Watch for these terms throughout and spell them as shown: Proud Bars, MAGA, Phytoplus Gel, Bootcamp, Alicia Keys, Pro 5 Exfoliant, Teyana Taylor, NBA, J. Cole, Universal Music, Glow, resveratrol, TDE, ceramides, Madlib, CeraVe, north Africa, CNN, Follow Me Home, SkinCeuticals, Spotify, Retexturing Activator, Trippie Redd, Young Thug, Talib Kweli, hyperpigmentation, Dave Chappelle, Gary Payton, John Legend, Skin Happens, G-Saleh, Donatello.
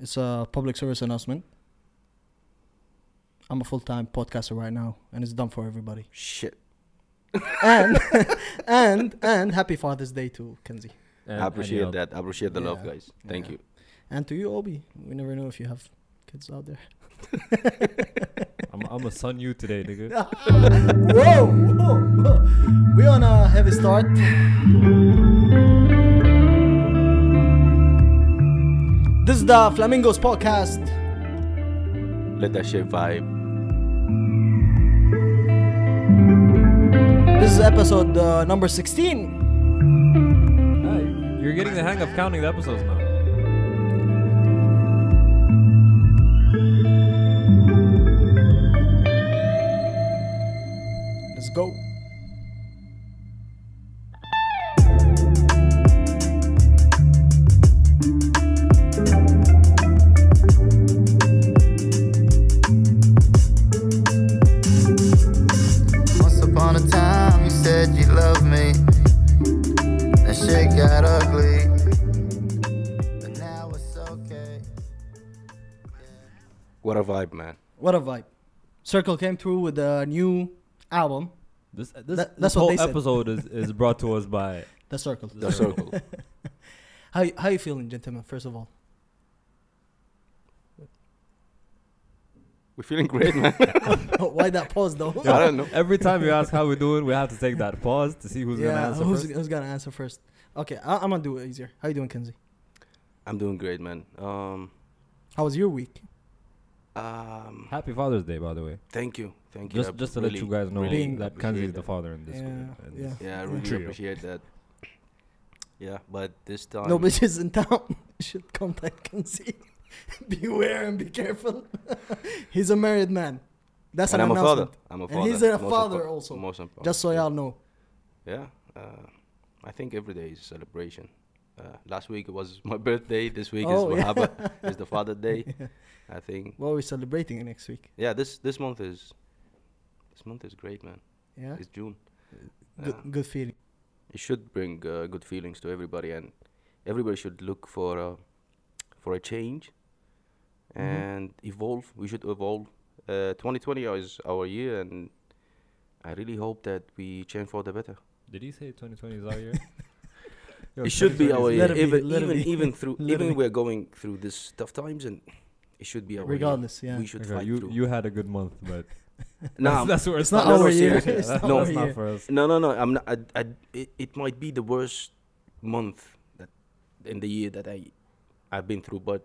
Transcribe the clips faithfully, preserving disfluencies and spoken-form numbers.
It's a public service announcement. I'm a full-time podcaster right now, and it's done for everybody. Shit. And and and happy Father's Day to Kenzie. And, I appreciate that. I appreciate the yeah. love, guys. Thank yeah. you. And to you, Obi. We never know if you have kids out there. I'm I'm a son you today, nigga. Whoa, whoa, whoa. We're on a heavy start. This is the Flamingos podcast. Let that shit vibe. This is episode uh, number sixteen. Hey, you're getting the hang of counting the episodes now. Let's go. What a vibe, man. What a vibe. Circle came through with a new album. This this, Th- this whole episode is, is brought to us by... The Circle. The Circle. How how you feeling, gentlemen, first of all? We're feeling great, man. Why that pause, though? Yeah, I don't know. Every time you ask how we're doing, we have to take that pause to see who's yeah, going to answer who's, first. who's going to answer first. Okay, I, I'm going to do it easier. How you doing, Kenzie? I'm doing great, man. Um, How was your week? Um, Happy Father's Day, by the way. Thank you, thank you. Just, just to really, let you guys know really that Kenzie is the father in this. Yeah, in yeah. This yeah I really trio. appreciate that. Yeah, but this time no bitches in town should contact Kenzie. Beware and be careful. He's a married man. That's and an I'm announcement. A I'm a father. And he's a most father also. Most just so y'all know. Yeah, uh, I think every day is a celebration. Uh, last week was my birthday. This week oh, is yeah. Wahaba. It's the Father's Day. Yeah. I think. Well, we're celebrating it next week. Yeah, this this month is, this month is great, man. Yeah. It's June. Good, yeah. good feeling. It should bring uh, good feelings to everybody, and everybody should look for uh, for a change, mm-hmm. and evolve. We should evolve. Uh, twenty twenty is our year, and I really hope that we change for the better. Did he say twenty twenty is our year? Yo, it should be our year, even be, even, be, even through even be. we're going through this tough times, and it should be our regardless. Year. Yeah, we should okay, fight you, through. You had a good month, but no, that's, that's where it's, it's not, not our year. Yeah, it's that's not, that's not year. for us. No, no, no. I'm not. I, I, it, it might be the worst month that in the year that I I've been through, but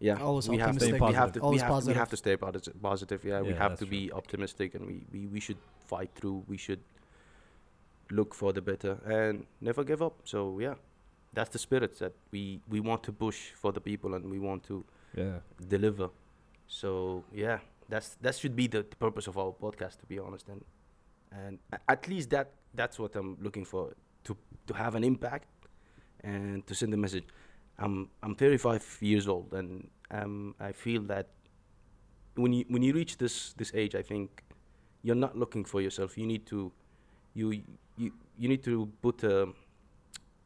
yeah, always we, have to, we have to always we have, we have to stay positive. Yeah, yeah we have to be true. optimistic, and we, we, we should fight through. We should. Look for the better and never give up. So yeah, that's the spirit that we we want to push for the people, and we want to yeah. deliver. So yeah, that's that should be the, the purpose of our podcast, to be honest. And and at least that that's what I'm looking for, to to have an impact and to send a message. I'm I'm thirty-five years old, and um I feel that when you when you reach this this age, I think you're not looking for yourself. You need to you. You you need to put a,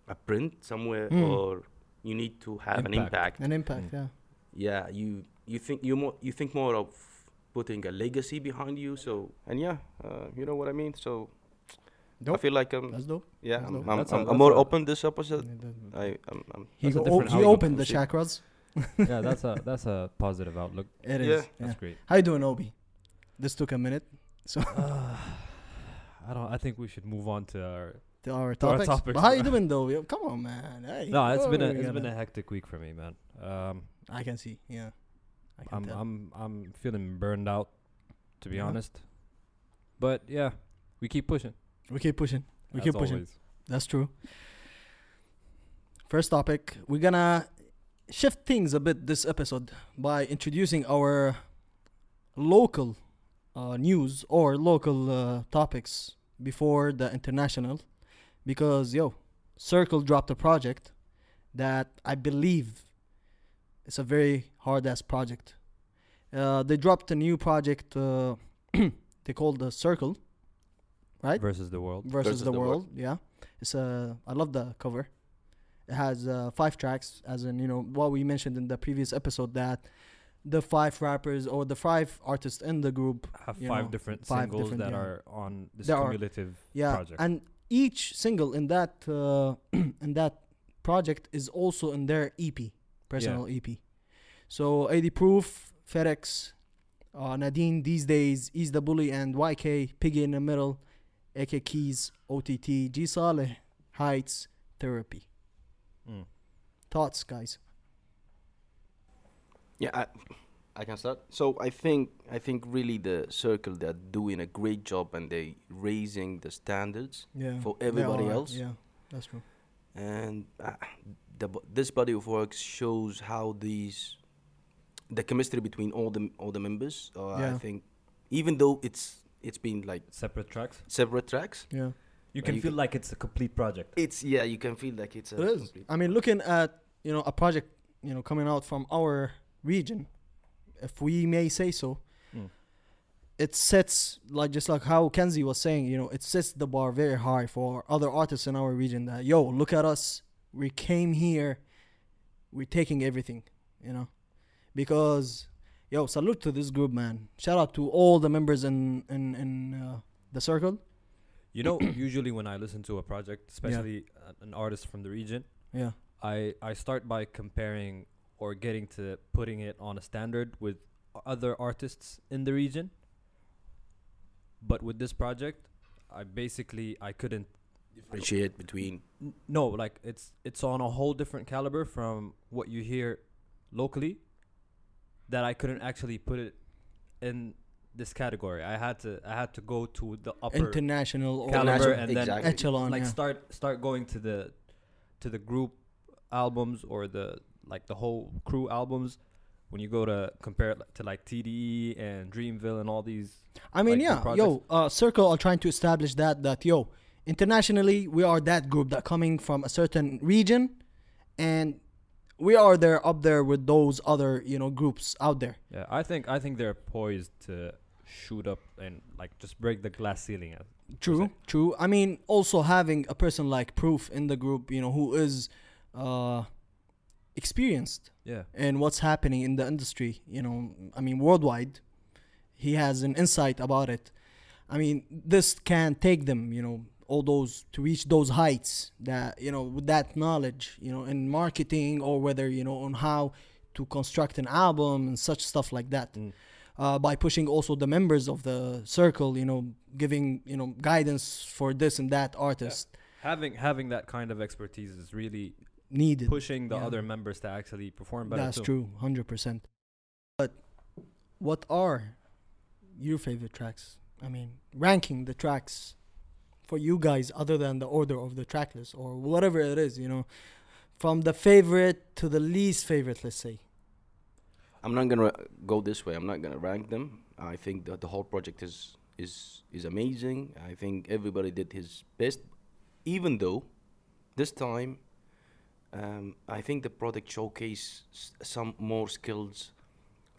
a print somewhere, mm. or you need to have impact. an impact. An impact, mm. yeah. Yeah, you you think you more you think more of putting a legacy behind you. So and yeah, uh, you know what I mean. So dope. I feel like um, that's dope. Yeah, that's I'm, dope. I'm, that's I'm, that's I'm more open this episode. Yeah, I I'm, I'm he, go o- he opened the chakras. Yeah, that's a that's a positive outlook. It is. Yeah. That's yeah. great. How you doing, Obi? This took a minute, so. Uh, I don't. I think we should move on to our to our topics. To our topics. But how you doing though? Come on, man. Hey, no, it's been a it's been a hectic week for me, man. Um, I can see. Yeah, I can I'm tell. I'm I'm feeling burned out, to be yeah. honest. But yeah, we keep pushing. We keep pushing. We As keep pushing. Always. That's true. First topic. We're gonna shift things a bit this episode by introducing our local uh, news or local uh, topics. Before the international, because yo, Circle dropped a project that I believe it's a very hard ass project. Uh, they dropped a new project uh, they called the Circle, right? Versus the World. Versus, Versus the, the world. world, yeah. It's a I love the cover, It has uh, five tracks, as in, you know, what we mentioned in the previous episode, that the five rappers or the five artists in the group have five know, different five singles different, that yeah. are on this there cumulative are, yeah, project. And each single in that uh, in that project is also in their E P, personal yeah. E P. So A D Proof, FedEx, uh, Nadine these days, Eaz Da Bully, and Y K, Piggy in the Middle, A K Keyz, O T T, G-Saleh, Heights, Therapy. Mm. Thoughts, guys? Yeah, I, I can start. So I think I think really the Circle, they're doing a great job and they're raising the standards yeah. for everybody yeah, else. Yeah, that's true. And uh, the, this body of work shows how these, the chemistry between all the all the members. Uh, yeah. I think, even though it's it's been like separate tracks, separate tracks. Yeah, you can you feel can like it's a complete project. It's yeah, you can feel like it's. It a is. I mean, looking at you know a project you know coming out from our region, if we may say so, mm. it sets, like just like how Kenzie was saying, you know, it sets the bar very high for other artists in our region that, yo, look at us, we came here, we're taking everything, you know, because, yo, salute to this group, man. Shout out to all the members in in, in uh, the Circle. You know, usually when I listen to a project, especially yeah. an artist from the region, yeah, I, I start by comparing or getting to putting it on a standard with other artists in the region. But with this project, I basically, I couldn't differentiate I between. N- no, like it's it's on a whole different caliber from what you hear locally, that I couldn't actually put it in this category. I had to I had to go to the upper international caliber and exactly. then echelon, like yeah. start start going to the to the group albums or the like the whole crew albums, when you go to compare it to like T D E and Dreamville and all these. I mean, like yeah, yo, uh, Circle are trying to establish that, that, yo, internationally, we are that group that coming from a certain region, and we are there up there with those other, you know, groups out there. Yeah, I think I think they're poised to shoot up and like just break the glass ceiling. True, true. I mean, also having a person like Proof in the group, you know, who is... Uh, experienced yeah and what's happening in the industry, you know, I mean, worldwide, he has an insight about it. I mean, this can take them, you know, all those to reach those heights that, you know, with that knowledge, you know, in marketing or whether, you know, on how to construct an album and such stuff like that. Mm. Uh, by pushing also the members of the Circle, you know, giving, you know, guidance for this and that artist. Yeah. Having having that kind of expertise is really needed, pushing the yeah. other members to actually perform better. That's too. True, one hundred percent. But what are your favorite tracks? I mean, ranking the tracks for you guys, other than the order of the track list or whatever it is, you know, from the favorite to the least favorite, let's say. I'm not gonna go this way. I'm not gonna rank them. I think that the whole project is is is amazing. I think everybody did his best, even though this time Um, I think the product showcased s- some more skills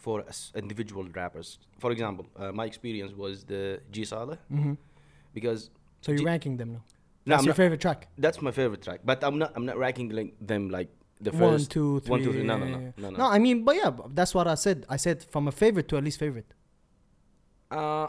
for s- individual rappers. For example, uh, my experience was the G-Saleh. Mm-hmm. Because so you're G- ranking them now? That's no, your not, favorite track? That's my favorite track. But I'm not I'm not ranking like them like the first... One, two, three. One, two, three. No, no, no, no, no. No, I mean, but yeah, that's what I said. I said from a favorite to a least favorite. Uh,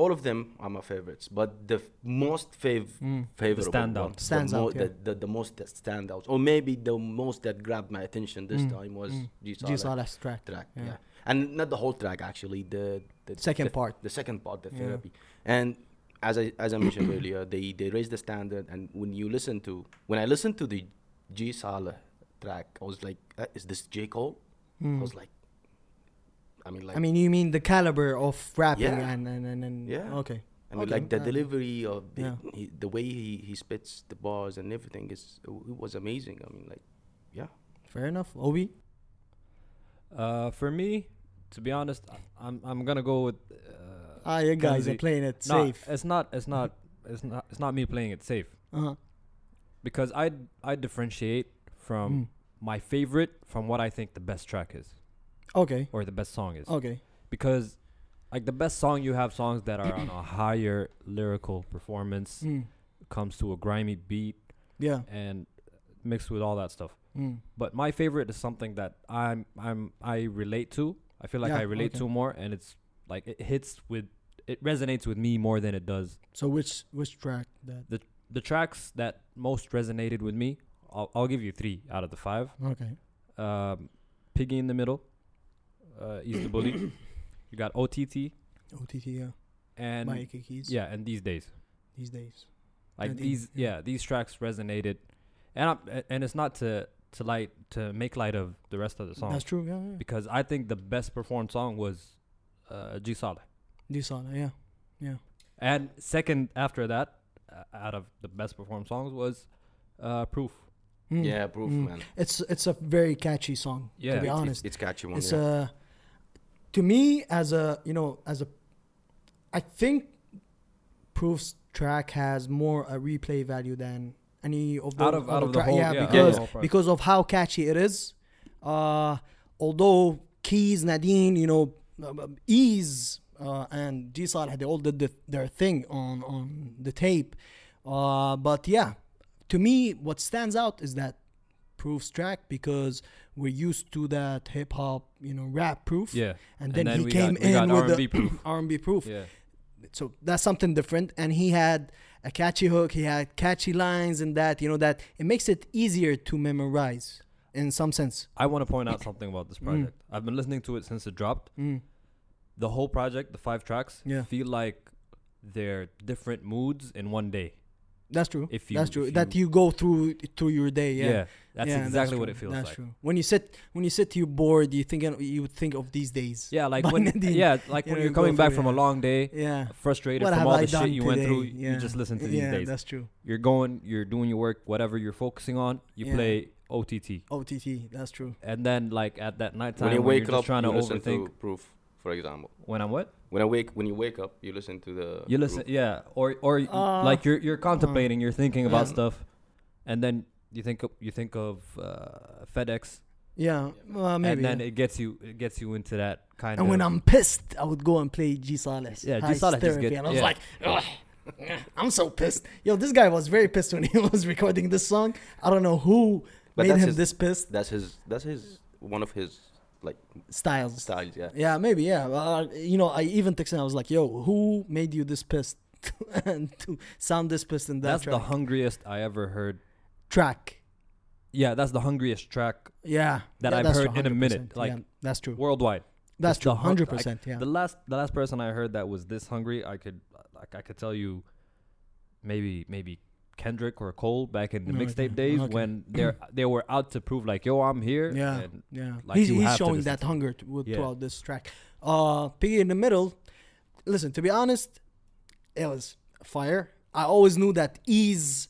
all of them are my favorites, but the f- most fav- mm. favorable the standout. One, stands the mo- out, yeah. the, the, the most that stand out, or maybe the most that grabbed my attention this mm. time was mm. G-Saleh's track. track yeah. yeah, and not the whole track actually. The, the second the, part. The second part, the yeah. therapy. And as I as I mentioned earlier, they they raised the standard. And when you listen to when I listened to the G-Saleh track, I was like, uh, is this J Cole? Mm. I was like. I mean, like I mean, you mean the caliber of rapping yeah. and, and, and, and... Yeah. Okay. I mean, okay. like the uh, delivery of the, yeah. he, the way he, he spits the bars and everything, is it was amazing. I mean, like, yeah. Fair enough. Obi? Uh, for me, to be honest, I'm I'm going to go with... Uh, ah, you guys Kenzie. Are playing it no, safe. It's not, it's, not, it's, not, it's not me playing it safe. Uh-huh. Because I I differentiate from mm. my favorite from what I think the best track is. Okay. Or the best song is. Okay. Because, like, the best song, you have songs that are on a higher lyrical performance, mm. comes to a grimy beat. Yeah. And mixed with all that stuff. Mm. But my favorite is something that I'm I'm I relate to. I feel like yeah, I relate okay. to more, and it's like it hits with it resonates with me more than it does. So which which track that the the tracks that most resonated with me? I'll I'll give you three out of the five. Okay. Um, Piggy in the Middle, uh, Eaz Da Bully. You got O T T. O T T, yeah. And by A K Keyz. Yeah, and These Days. These Days. Like and these, yeah. yeah, these tracks resonated, and I'm, and it's not to to light to make light of the rest of the song. That's true, yeah. yeah. Because I think the best performed song was uh, G-Saleh. G-Saleh, yeah, yeah. And second after that, uh, out of the best performed songs was uh, Proof. Mm. Yeah, Proof, mm. man. It's it's a very catchy song. Yeah, to be it's, honest, it's catchy one. It's yeah. a, to me as a you know as a, I think Proof's track has more a replay value than any of the out of, out of the whole, yeah, yeah, because yeah. because of how catchy it is. Uh, although Keys, Nadine, you know, Eaz uh, and G-Saleh, they all did the, their thing on on the tape. Uh, but yeah, to me, what stands out is that Proof's track because we're used to that hip hop, you know, rap Proof. Yeah, and then, and then he came got, in with R and B the Proof. R and B Proof. Yeah. So that's something different, and he had a catchy hook. He had catchy lines, and that you know that it makes it easier to memorize in some sense. I want to point out something about this project. Mm. I've been listening to it since it dropped. Mm. The whole project, the five tracks, yeah. feel like they're different moods in one day. That's true. If you, that's true. If you that you go through through your day. Yeah, yeah that's yeah, exactly that's what it feels that's like. True. When you sit, when you sit, you bored. You think you would think of These Days. Yeah, like when the, yeah, like yeah, when you're coming back through, from yeah. a long day. Yeah, frustrated what from all I the shit you today? went through. Yeah. You just listen to These yeah, Days. Yeah, that's true. You're going. You're doing your work. Whatever you're focusing on, you yeah. play O T T. O T T. That's true. And then like at that nighttime, when you wake when you're up, trying you to listen overthink. To Proof, for example. When I'm what? When I wake, when you wake up, you listen to the. You listen, group. yeah, or or uh, like you're you're contemplating, uh, you're thinking about yeah. stuff, and then you think of, you think of uh, FedEx. Yeah, yeah. Uh, maybe. And then yeah. it gets you it gets you into that kind. And of... And when I'm pissed, I would go and play G-Saleh. Yeah, G-Saleh just gets. And I was yeah. like, ugh, I'm so pissed. Yo, this guy was very pissed when he was recording this song. I don't know who but made him his, this pissed. That's his. That's his. One of his. Like styles, styles, yeah, yeah, maybe, yeah. Uh, you know, I even texted and I was like, "Yo, who made you this pissed and to sound this pissed in that?" That's track? The hungriest I ever heard track. Yeah, that's the hungriest track. Yeah, that yeah, I've heard true, in a minute. Like yeah, that's true. Worldwide, that's true. Hundred percent. Yeah. The last, the last person I heard that was this hungry, I could, like, I could tell you, maybe, maybe Kendrick or Cole back in the no, mixtape okay. days okay. when they they were out to prove like, yo, I'm here. Yeah, and yeah. Like he's he's showing that hunger to, yeah. throughout this track. Uh, Piggy in the Middle. Listen, to be honest, it was fire. I always knew that Eaz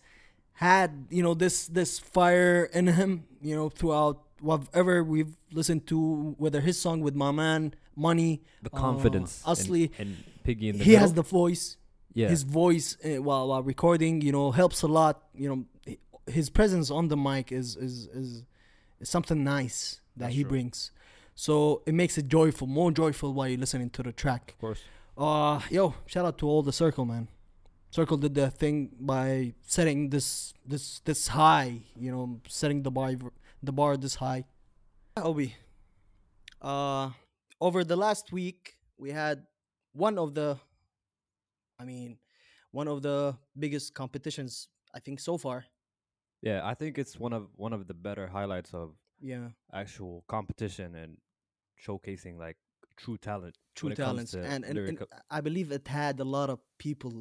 had you know this this fire in him. You know throughout whatever we've listened to, whether his song with my man Money, the confidence, uh, Asli, and, and Piggy in the he Middle. He has the voice. Yeah. His voice uh, while, while recording, you know, helps a lot. You know, his presence on the mic is is is, is something nice that That's he true. brings. So it makes it joyful, more joyful while you're listening to the track. Of course. Uh, yo, shout out to all the Circle, man. Circle did their thing by setting this this this high. You know, setting the bar the bar this high. Obi. Uh, over the last week, we had one of the. I mean, one of the biggest competitions I think so far. Yeah, I think it's one of one of the better highlights of yeah actual competition and showcasing like true talent. True talents, and, and, and I believe it had a lot of people,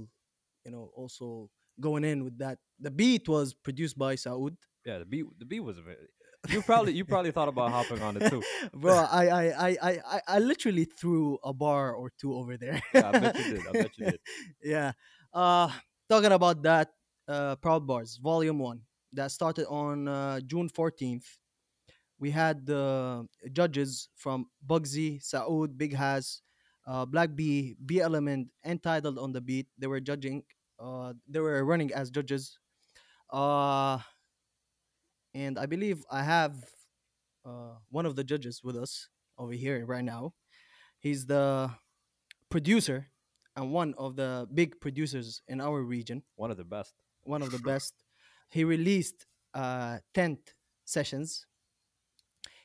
you know, also going in with that. The beat was produced by Saud. Yeah, the beat the beat was a very. You probably you probably thought about hopping on it too, bro. I, I, I, I, I literally threw a bar or two over there. Yeah, I bet you did. I bet you did. Yeah. Uh, talking about that, uh, Proud Bars Volume One that started on uh, June fourteenth. We had the uh, judges from Bugsy, Saud, Big Hass, uh, Black B, B Element, Entitled on the beat. They were judging. Uh, they were running as judges. Uh. And I believe I have uh, one of the judges with us over here right now. He's the producer and one of the big producers in our region. One of the best. One of the best. He released uh, Tenth Sessions.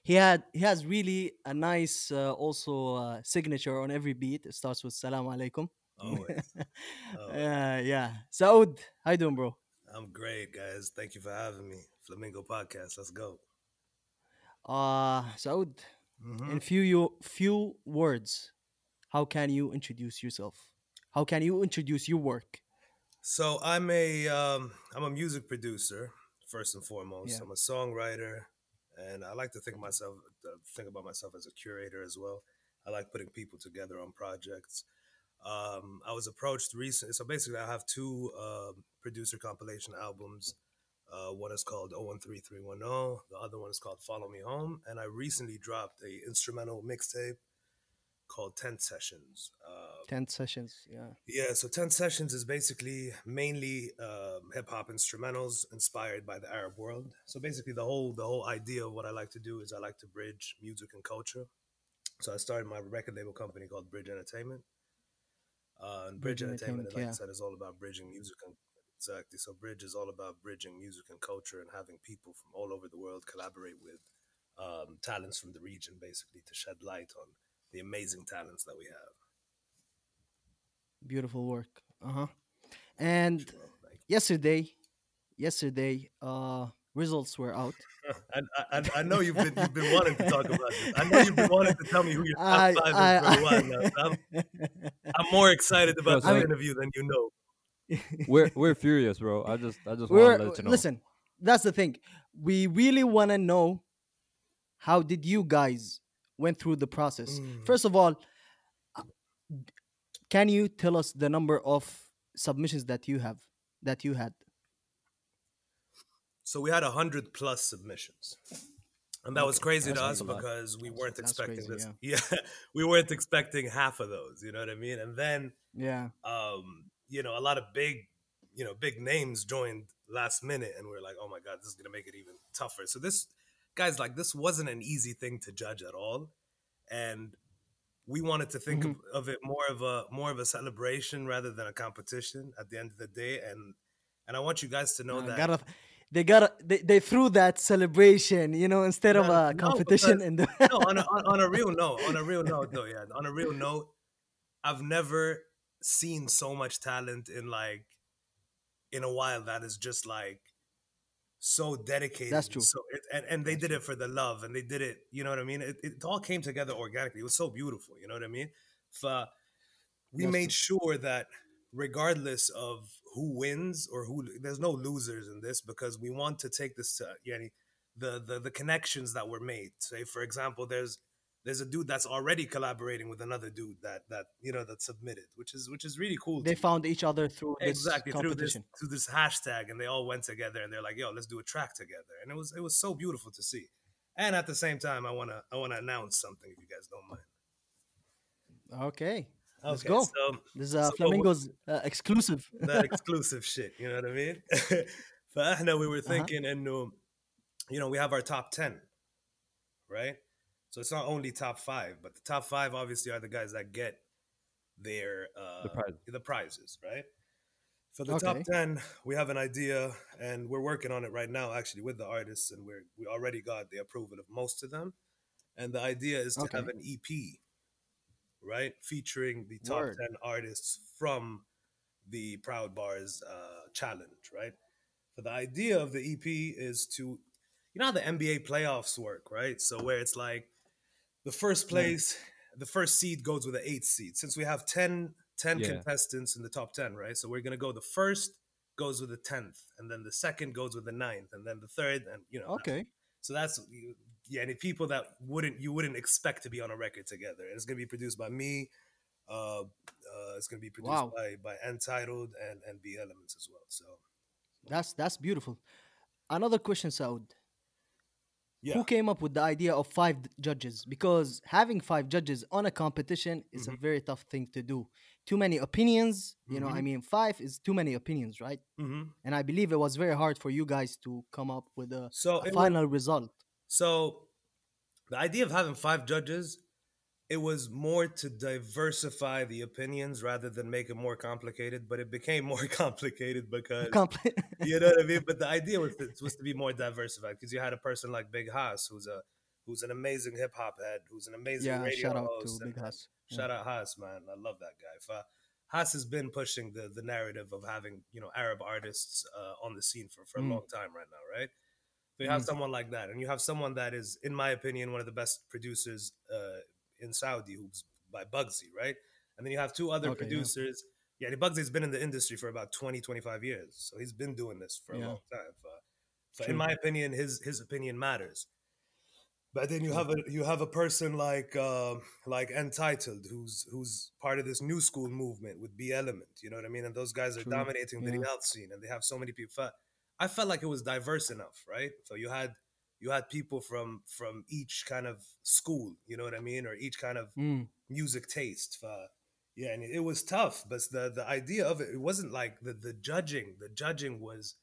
He had he has really a nice uh, also uh, signature on every beat. It starts with "Salam alaikum." Always. Always. Uh, yeah. Saud, how you doing, bro? I'm great, guys. Thank you for having me. Flamingo Podcast. Let's go. Uh, Saud, mm-hmm. in few few words, how can you introduce yourself? How can you introduce your work? So I'm a um, I'm a music producer first and foremost. Yeah. I'm a songwriter, and I like to think myself think about myself as a curator as well. I like putting people together on projects. Um, I was approached recently. So basically, I have two uh, producer compilation albums. Uh, one is called oh one three three one oh. The other one is called Follow Me Home. And I recently dropped a instrumental mixtape called Tenth Sessions. Um, Tenth Sessions, yeah. Yeah, so Tenth Sessions is basically mainly um, hip-hop instrumentals inspired by the Arab world. So basically, the whole the whole idea of what I like to do is I like to bridge music and culture. So I started my record label company called Bridge Entertainment. Uh, and Bridge, Bridge Entertainment, like yeah. I said, is all about bridging music and exactly. So Bridge is all about bridging music and culture and having people from all over the world collaborate with um, talents from the region, basically, to shed light on the amazing talents that we have. Beautiful work. Uh-huh. And sure, yesterday, yesterday, uh, results were out. I, I, I know you've been, you've been wanting to talk about this. I know you've been wanting to tell me who your top five is for a while now. So I'm, I'm more excited about no, this interview than you know. we're we're furious, bro. I just I just want to let you know. Listen, that's the thing. We really want to know how did you guys went through the process. Mm. First of all, can you tell us the number of submissions that you have that you had? So we had a hundred plus submissions, and that okay. was crazy that's to us because we weren't that's expecting crazy, this. Yeah, yeah. We weren't expecting half of those. You know what I mean? And then yeah, um, you know, a lot of big, you know, big names joined last minute, and we we're like, oh my god, this is gonna make it even tougher. So this. Guys, like, this wasn't an easy thing to judge at all, and we wanted to think mm-hmm. of, of it more of a more of a celebration rather than a competition at the end of the day. And and I want you guys to know no, that gotta, they got they, they threw that celebration, you know, instead no, of a competition. No, because, in the no on a, on, on a real note, on a real note, though, yeah, on a real note, I've never seen so much talent in like in a while that is just like. So dedicated. That's true. So it, and, and they did it for the love and they did it, you know what I mean? It, it all came together organically. It was so beautiful, you know what I mean? So we That's made true. sure that regardless of who wins or who, there's no losers in this because we want to take this to you know, the, the, the connections that were made. Say, for example, there's there's a dude that's already collaborating with another dude that that you know that submitted, which is which is really cool. They found each other through exactly this competition. through this through this hashtag, and they all went together, and they're like, "Yo, let's do a track together." And it was it was so beautiful to see. And at the same time, I wanna I wanna announce something if you guys don't mind. Okay, let's okay, go. So, this is uh, so Flamingo's uh, exclusive. That exclusive shit, you know what I mean? فاحنا we were thinking, uh-huh. and um, you know, we have our top ten, right? So it's not only top five, but the top five obviously are the guys that get their uh, the, prize. the prizes, right? For the okay. top ten, we have an idea, and we're working on it right now, actually, with the artists, and we we already got the approval of most of them. And the idea is to okay. have an E P, right, featuring the top Word. ten artists from the Proud Bars uh, challenge, right? So the idea of the E P is to, you know how the N B A playoffs work, right? So where it's like, the first place, yeah. the first seed goes with the eighth seed. Since we have ten, ten yeah. contestants in the top ten, right? So we're going to go the first goes with the tenth, and then the second goes with the ninth, and then the third, and you know. Okay. That. So that's, yeah, and people that wouldn't, you wouldn't expect to be on a record together. And it's going to be produced by me. Uh, uh, it's going to be produced wow. by, by Entitled and, and B Elements as well. So that's, that's beautiful. Another question, Saud. Yeah. Who came up with the idea of five judges? Because having five judges on a competition is mm-hmm. a very tough thing to do. Too many opinions, you mm-hmm. know, I mean, five is too many opinions, right? Mm-hmm. And I believe it was very hard for you guys to come up with a, so a final was, result. So the idea of having five judges it was more to diversify the opinions rather than make it more complicated, but it became more complicated because, Compl- you know what I mean? But the idea was to, was to be more diversified because you had a person like Big Hass, who's a who's an amazing hip-hop head, who's an amazing yeah, radio shout host. Out to Big Hass. Shout yeah. out Hass, man. I love that guy. If, uh, Hass has been pushing the the narrative of having, you know, Arab artists uh, on the scene for, for mm. a long time right now, right? So you mm. have someone like that, and you have someone that is, in my opinion, one of the best producers uh, in Saudi, who's by Bugsy, right? And then you have two other okay, producers. Yeah, yeah Bugsy's been in the industry for about twenty, twenty-five years, so he's been doing this for yeah. a long time. Uh, so True. in my opinion, his his opinion matters. But then you have a you have a person like uh, like Entitled, who's who's part of this new school movement with B Element, you know what I mean? And those guys are True. dominating yeah. the health scene, and they have so many people. I felt like it was diverse enough, right? So you had you had people from from each kind of school, you know what I mean, or each kind of mm. music taste. Uh, yeah, and it was tough, but the the idea of it, it wasn't like the the judging. The judging was.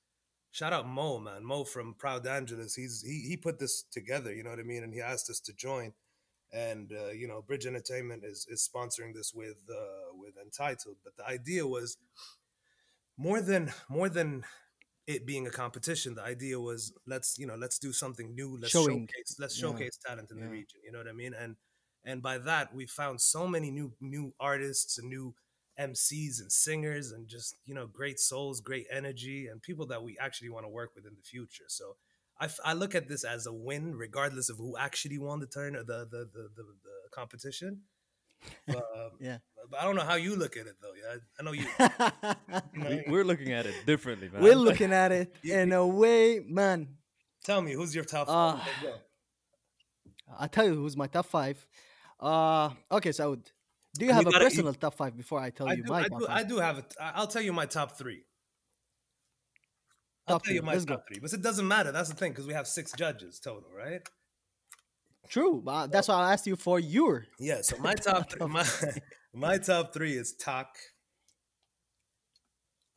Shout out Mo, man. Mo from Proud Angeles. He's he he put this together, you know what I mean? And he asked us to join. And, uh, you know, Bridge Entertainment is is sponsoring this with uh, with Entitled. But the idea was more than more than it being a competition. The idea was let's, you know, let's do something new. Let's Showing. showcase let's showcase yeah. talent in yeah. the region. You know what I mean? And and by that, we found so many new new artists and new M Cs and singers and just, you know, great souls, great energy, and people that we actually want to work with in the future. So I, I look at this as a win, regardless of who actually won the turn or the the the, the, the competition. But, um, yeah, but I don't know how you look at it though. Yeah, I know you. you know, We're looking at it differently, man. We're looking at it in a way, man. Tell me, who's your top uh, five? I'll tell you who's my top five. Uh, okay, so I would. Do you and have you a gotta, personal you, top five before I tell I you do, my I top do, five? I do have a t- I'll tell you my top three. I'll top tell three. you my Let's top go. three. But it doesn't matter. That's the thing, because we have six judges total, right? True. Uh, that's why I asked you for your. Yeah, so my top three my, my top three is Tak,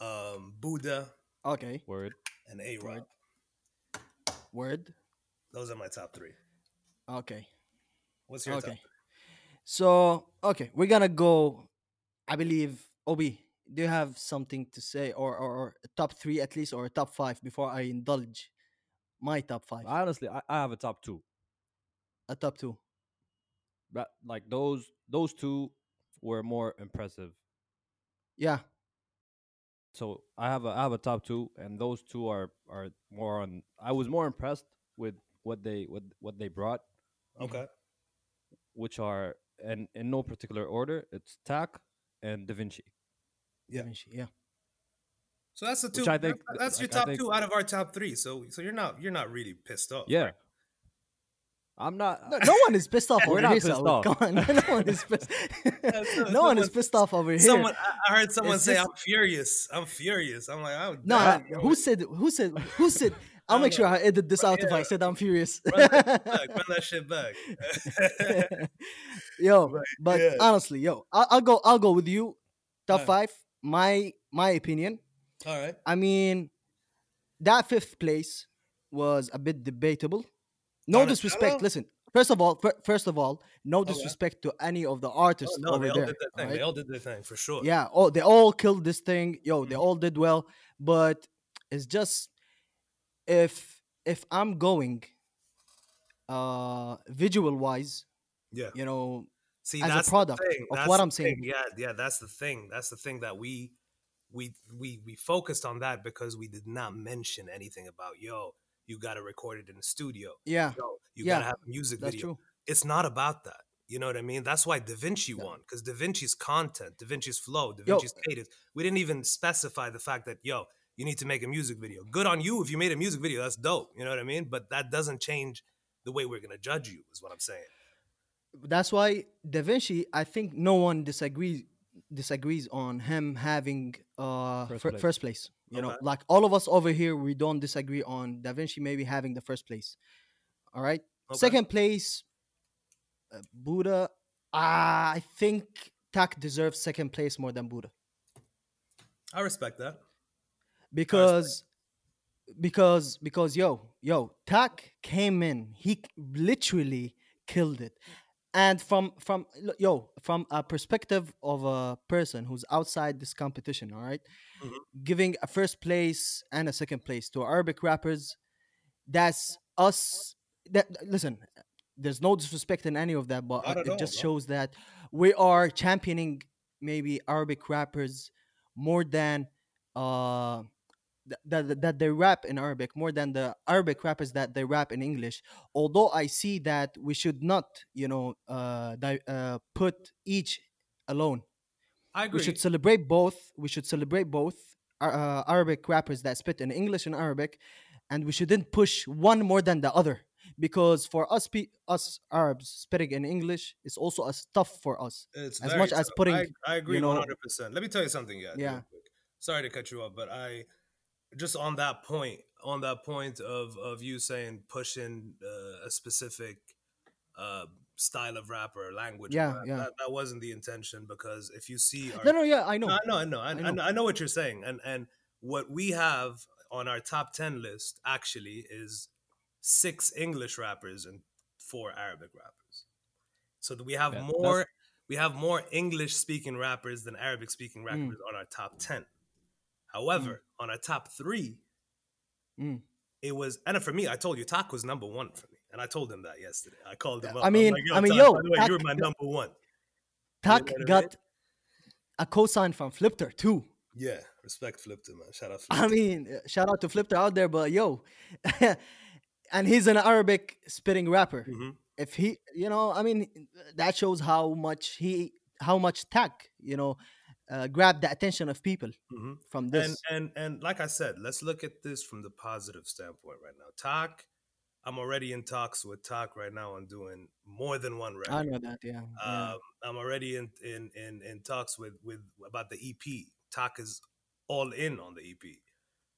um, Buddha, okay. Word. And A-Rob. Word. Word. Those are my top three. Okay. What's your okay. top three? So, okay, we're going to go, I believe, Obi, do you have something to say or, or, or top three at least or top five before I indulge my top five? Honestly, I, I have a top two. A top two? But, like those those two were more impressive. Yeah. So I have a, I have a top two and those two are, are more on, I was more impressed with what they, what, what they brought. Okay. Which are... and in no particular order, it's Tak and Da Vinci. Yeah. Da Vinci, yeah. So that's the two. I think, that's like, your top think, two out of our top three. So so you're not you're not really pissed off. Yeah. Right? I'm not. No, no one is pissed off over here. Pissed so. off. Come on. No one is pissed. no someone, one is pissed off over here. Someone, I heard someone it's say, just, "I'm furious. I'm furious." I'm like, I'm no. I, who said? Who said? Who said? I'll make sure I edit this out yeah. if I said I'm furious. Run that, back, run that shit back. yo, right. but yeah. honestly, yo, I'll, I'll go. I'll go with you. Top All five. Right. My my opinion. All right. I mean, that fifth place was a bit debatable. No disrespect. Listen, first of all, f- first of all, no disrespect oh, yeah. to any of the artists oh, no, over they all there. Did their thing. Right? They all did their thing for sure. Yeah. Oh, they all killed this thing. Yo, they all did well. But it's just. If if I'm going uh, visual wise, yeah, you know, see, as that's a product the thing. of that's what I'm saying, thing. yeah, yeah, that's the thing. That's the thing that we we we we focused on that because we did not mention anything about yo. You got to record it in the studio. Yeah, yo, you yeah. got to have a music that's video. True. It's not about that. You know what I mean? That's why Da Vinci yeah. won because Da Vinci's content, Da Vinci's flow, Da Vinci's yo. cadence. We didn't even specify the fact that yo. You need to make a music video. Good on you if you made a music video. That's dope. You know what I mean? But that doesn't change the way we're going to judge you is what I'm saying. That's why Da Vinci, I think no one disagrees disagrees on him having uh, first place. F- first place. You okay. know, like all of us over here, we don't disagree on Da Vinci maybe having the first place. All right? Okay. Second place, uh, Buddha. Uh, I think Tak deserves second place more than Buddha. I respect that. Because, because, because, yo, yo, Tak came in. He literally killed it. And from from yo from a perspective of a person who's outside this competition, all right, mm-hmm. giving a first place and a second place to Arabic rappers, that's us. That, listen, there's no disrespect in any of that, but it all, just bro. shows that we are championing maybe Arabic rappers more than uh that th- that they rap in Arabic, more than the Arabic rappers that they rap in English. Although I see that we should not, you know, uh, di- uh put each alone. I agree. We should celebrate both. We should celebrate both uh, Arabic rappers that spit in English and Arabic, and we shouldn't push one more than the other. Because for us, pe- us Arabs spitting in English is also as tough for us. It's as much tough. as putting. I, I agree, you know, one hundred percent. Let me tell you something, yeah. yeah. Sorry to cut you off, but I just on that point, on that point of of you saying pushing uh, a specific uh, style of rap or language. Yeah, that, yeah. That, that wasn't the intention, because if you see, our, no, no, yeah, I know, I know, I know, I, I know, I know what you're saying, and and what we have on our top ten list actually is six English rappers and four Arabic rappers. So that we have yeah, more that's... we have more English speaking rappers than Arabic speaking rappers mm. on our top ten. However, mm. on our top three, mm. it was, and for me, I told you Tak was number one for me. And I told him that yesterday. I called him up. I mean, I mean, yo, you were my number one. Tak got a cosign from Flippter too. Yeah, respect Flippter, man. Shout out Flippter. I mean, shout out to Flippter out there, but yo. And he's an Arabic spitting rapper. Mm-hmm. If he, you know, I mean, that shows how much he, how much Tak, you know, uh, grabbed the attention of people mm-hmm. from this. And, and and like I said, let's look at this from the positive standpoint right now. Tak, I'm already in talks with Tak right now on doing more than one record. I know that, yeah. Um, yeah. I'm already in in in, in talks with, with about the E P. Tak is all in on the E P.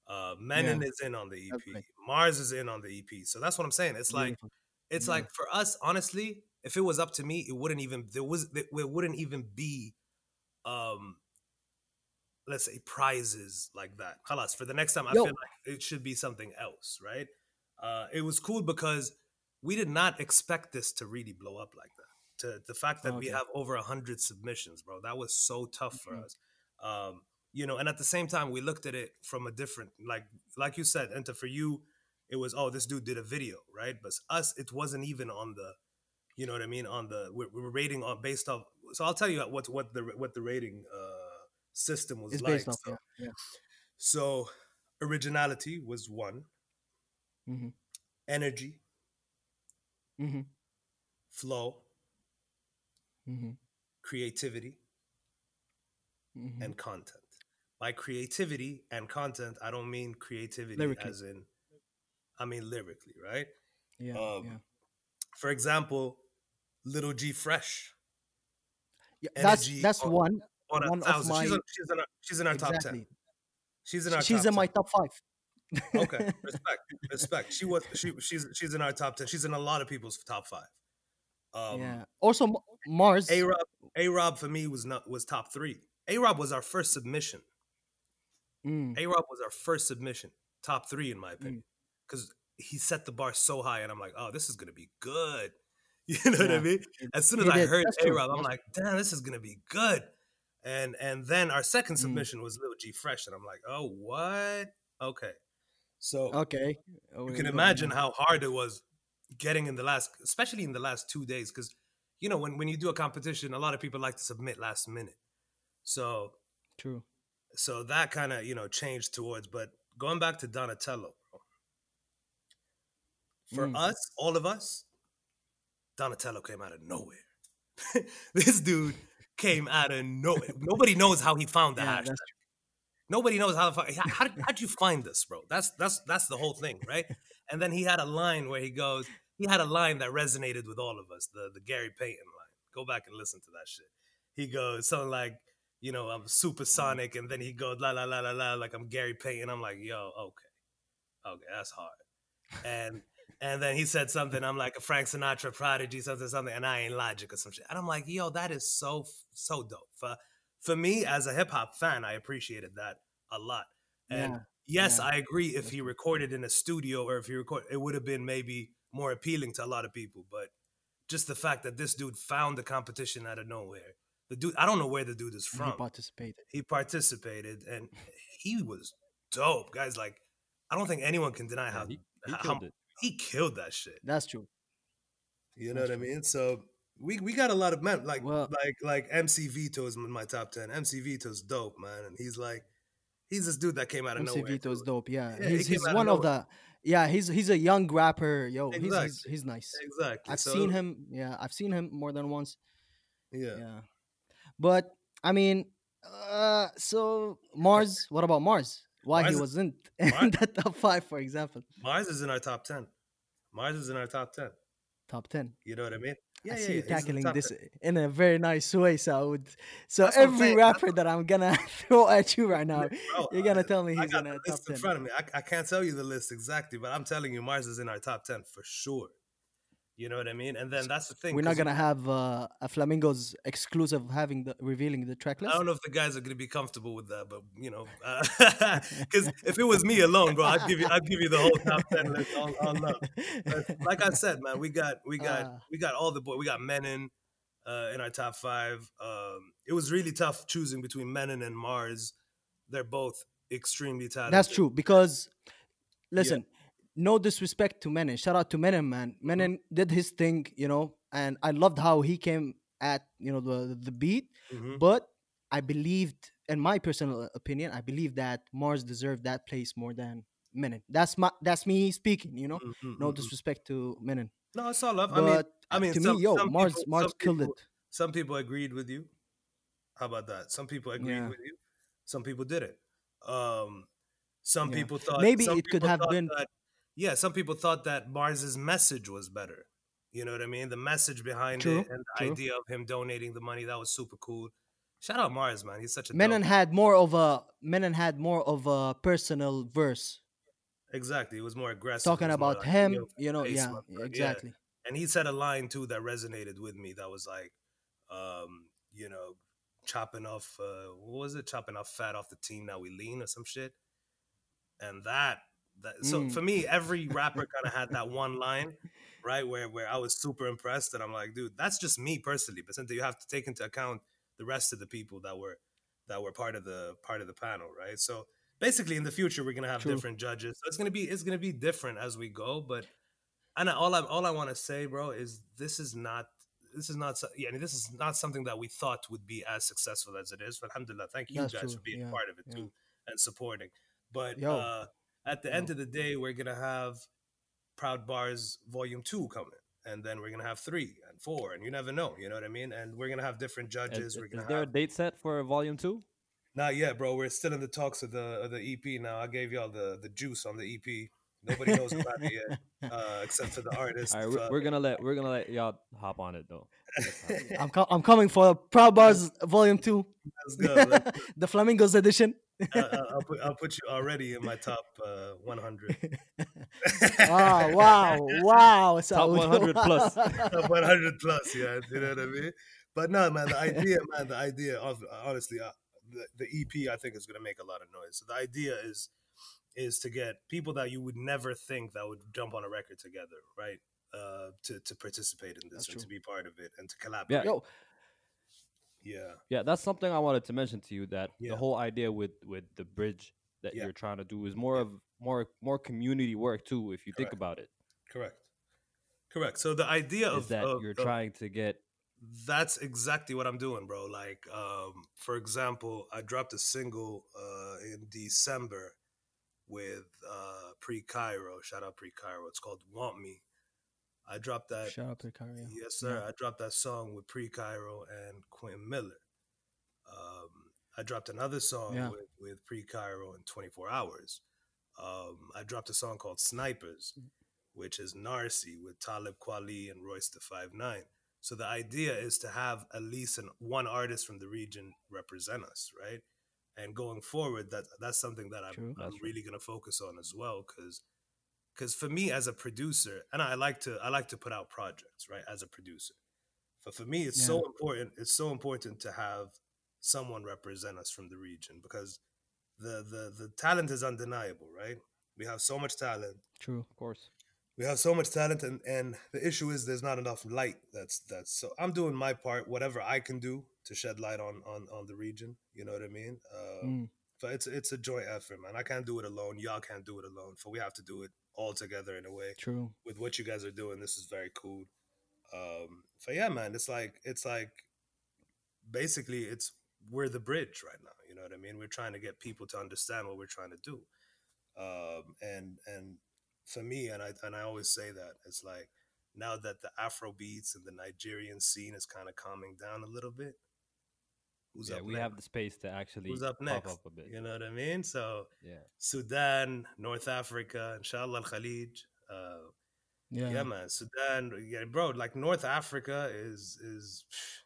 Uh, Menon yeah. is in on the E P. Right. Mars is in on the E P. So that's what I'm saying. It's like, Beautiful. it's yeah. like for us, honestly, if it was up to me, it wouldn't even there was it wouldn't even be, um, let's say prizes like that. Khalas, for the next time, I Yo. feel like it should be something else, right? Uh, it was cool because we did not expect this to really blow up like that. To the fact that oh, okay. we have over a hundred submissions, bro, that was so tough mm-hmm. for us. Um, You know, and at the same time, we looked at it from a different, like, like you said, Enta, for you, it was, oh, this dude did a video, right? But us, it wasn't even on the, you know what I mean, on the, we were rating on based off. So I'll tell you what what the what the rating uh, system was it's like. Based off, so. Yeah, yeah. So originality was one, mm-hmm. energy, mm-hmm. flow, mm-hmm. creativity, mm-hmm. and content. By creativity and content, I don't mean creativity lyrically. as in, I mean lyrically, right? Yeah, um, yeah. For example, Little G Fresh. Yeah, that's that's on, one. On one of my, she's, on, she's in our, she's in our exactly. top ten. She's in our. She's top in ten. My top five. Okay, respect, respect. She was she she's she's in our top ten. She's in a lot of people's top five. Um, yeah. Also, Mars. A-Rob, A-Rob for me was not was top three. A-Rob was our first submission. Mm. A-Rob was our first submission, top three in my opinion, because mm. he set the bar so high, and I'm like, oh, this is gonna be good. You know yeah. what I mean? As soon as it I did. heard That's A-Rob, true. I'm like, damn, this is gonna be good. And and then our second submission mm. was Lil G Fresh, and I'm like, oh, what? Okay, so okay, oh, you can imagine on. how hard it was getting in the last, especially in the last two days, because you know when when you do a competition, a lot of people like to submit last minute. So true. So that kind of, you know, changed towards, but going back to Donatello, for mm. us, all of us, Donatello came out of nowhere. This dude came out of nowhere. Nobody knows how he found the yeah, hashtag. Nobody knows how, how, how how'd you find this, bro? That's, that's, that's the whole thing, right? And then he had a line where he goes, he had a line that resonated with all of us, the, the Gary Payton line. Go back and listen to that shit. He goes something like, you know, I'm supersonic, and then he goes, la, la, la, la, la, like I'm Gary Payton. I'm like, yo, okay. Okay, that's hard. And and then he said something, I'm like a Frank Sinatra prodigy, something, something, and I ain't Logic or some shit. And I'm like, yo, that is so, so dope. For, for me, as a hip-hop fan, I appreciated that a lot. And yeah, yes, yeah. I agree, if he recorded in a studio or if he recorded, it would have been maybe more appealing to a lot of people, but just the fact that this dude found the competition out of nowhere. The dude, I don't know where the dude is from. And he participated. He participated, and he was dope, guys. Like, I don't think anyone can deny yeah, how he, he, how, killed how it. he killed that shit. That's true. You know That's what true. I mean? So we we got a lot of men like well, like like M C Vito is in my top ten. M C Vito's dope, man, and he's like. He's this dude that came out of nowhere. M C Vito's dope, yeah. yeah he's he he's one of, of the, yeah. He's he's a young rapper, yo. Exactly. He's, he's he's nice. Exactly. I've so, seen him, yeah. I've seen him more than once. Yeah. yeah. But I mean, uh, so Mars. What about Mars? Why Mars he wasn't is, in the top five, for example? Mars is in our top ten. Mars is in our top ten. Top ten. You know what I mean? Yeah, I see yeah, you tackling this ten. In a very nice way, Saud. So That's every rapper that I'm gonna throw at you right now, Bro, you're gonna I, tell me he's I got in the list top in front ten. Of me. I, I can't tell you the list exactly, but I'm telling you, Mars is in our top ten for sure. You know what I mean? And then that's the thing. We're not gonna have uh, a Flamingos exclusive having the revealing the track list. I don't know if the guys are gonna be comfortable with that, but you know, because uh, if it was me alone, bro, I'd give you, I'd give you the whole top ten list all, all up. But like I said, man, we got, we got, uh, we got all the boy. We got Menon uh, in our top five. Um, it was really tough choosing between Menon and Mars. They're both extremely talented. That's true because, listen. Yeah. No disrespect to Menon. Shout out to Menon, man. Menon mm-hmm. did his thing, you know, and I loved how he came at, you know, the, the beat. Mm-hmm. But I believed, in my personal opinion, I believe that Mars deserved that place more than Menon. That's my, that's me speaking, you know. Mm-hmm. No disrespect to Menon. No, it's all love. But I mean, I mean, to some, me, yo, some Mars, people, Mars killed people, it. Some people agreed with you. How about that? Some people agreed yeah. with you. Some people didn't. Um, some yeah. people thought maybe it could have been. That, Yeah, some people thought that Mars's message was better. You know what I mean? The message behind true, it and the true. idea of him donating the money, that was super cool. Shout out Mars, man. He's such a Menon had more of a Menon had more of a personal verse. Exactly. It was more aggressive. Talking about like, him, you know, you know yeah, yeah, exactly. Yeah. And he said a line too that resonated with me that was like um, you know, chopping off uh, what was it? Chopping off fat off the team now we lean or some shit. And that That, so mm. for me, every rapper kind of had that one line, right, where where I was super impressed, and I'm like, dude, that's just me personally. But since you have to take into account the rest of the people that were that were part of the part of the panel, right? So basically, in the future, we're gonna have True. different judges. So it's gonna be it's gonna be different as we go. But and all I all I want to say, bro, is this is not this is not yeah, I mean, this is not something that we thought would be as successful as it is. But alhamdulillah, thank you that's guys true. for being yeah. part of it yeah. too and supporting. But Yo. uh At the no. end of the day, we're going to have Proud Bars Volume two coming. And then we're going to have three and four. And you never know. You know what I mean? And we're going to have different judges. Is, we're gonna is there have... a date set for Volume two? Not yet, bro. We're still in the talks of the of the E P now. I gave y'all the, the juice on the E P. Nobody knows about it yet, uh, except for the artist. All right, we're, we're gonna let we're gonna let y'all hop on it though. I'm co- I'm coming for Proud Bars Volume Two. Let's go. Let's go. The Flamingos edition. I, I'll put I'll put you already in my top uh, one hundred. Wow! Wow! Wow! So top one hundred plus. Top one hundred plus. Yeah, you know what I mean. But no, man. The idea, man. The idea. Of, honestly, uh, the, the E P I think is gonna make a lot of noise. So the idea is. is to get people that you would never think that would jump on a record together, right? Uh, to, to participate in this and to be part of it and to collaborate. Yeah. Yo. Yeah. Yeah, that's something I wanted to mention to you that yeah. the whole idea with, with the bridge that yeah. you're trying to do is more yeah. of more more community work too, if you Correct. think about it. Correct. Correct. So the idea is of that of, you're of, trying to get that's exactly what I'm doing, bro. Like, um, for example, I dropped a single uh, in December with uh, Pree Cairo. Shout out Pree Cairo. It's called Want Me. I dropped that. Shout out Pree Cairo. Yes, sir. Yeah. I dropped that song with Pree Cairo and Quentin Miller. Um, I dropped another song yeah. with, with Pree Cairo in twenty-four hours. Um, I dropped a song called Snipers, which is Narcy with Talib Kweli and Royce the five nine. So the idea is to have at least an, one artist from the region represent us, right? And going forward, that that's something that I'm, true, I'm really going to focus on as well, because because for me as a producer, and I like to I like to put out projects, right? As a producer, but for me, it's yeah. so important. It's so important to have someone represent us from the region because the the the talent is undeniable, right? We have so much talent. True, of course. We have so much talent, and, and the issue is there's not enough light. That's that's so I'm doing my part, whatever I can do to shed light on on, on the region. You know what I mean? Uh, mm. But it's it's a joint effort, man. I can't do it alone. Y'all can't do it alone. For we have to do it all together in a way. True. With what you guys are doing, this is very cool. Um, so yeah, man, it's like it's like basically it's we're the bridge right now. You know what I mean? We're trying to get people to understand what we're trying to do, um, and and. For me, and I and I always say that, it's like now that the Afrobeats and the Nigerian scene is kind of calming down a little bit, who's yeah, up we next? Have the space to actually who's up next? Pop up a bit. You know what I mean? So yeah. Sudan, North Africa, inshallah Al-Khalij. Uh, yeah. yeah, man, Sudan, yeah, bro, like North Africa is, is pff,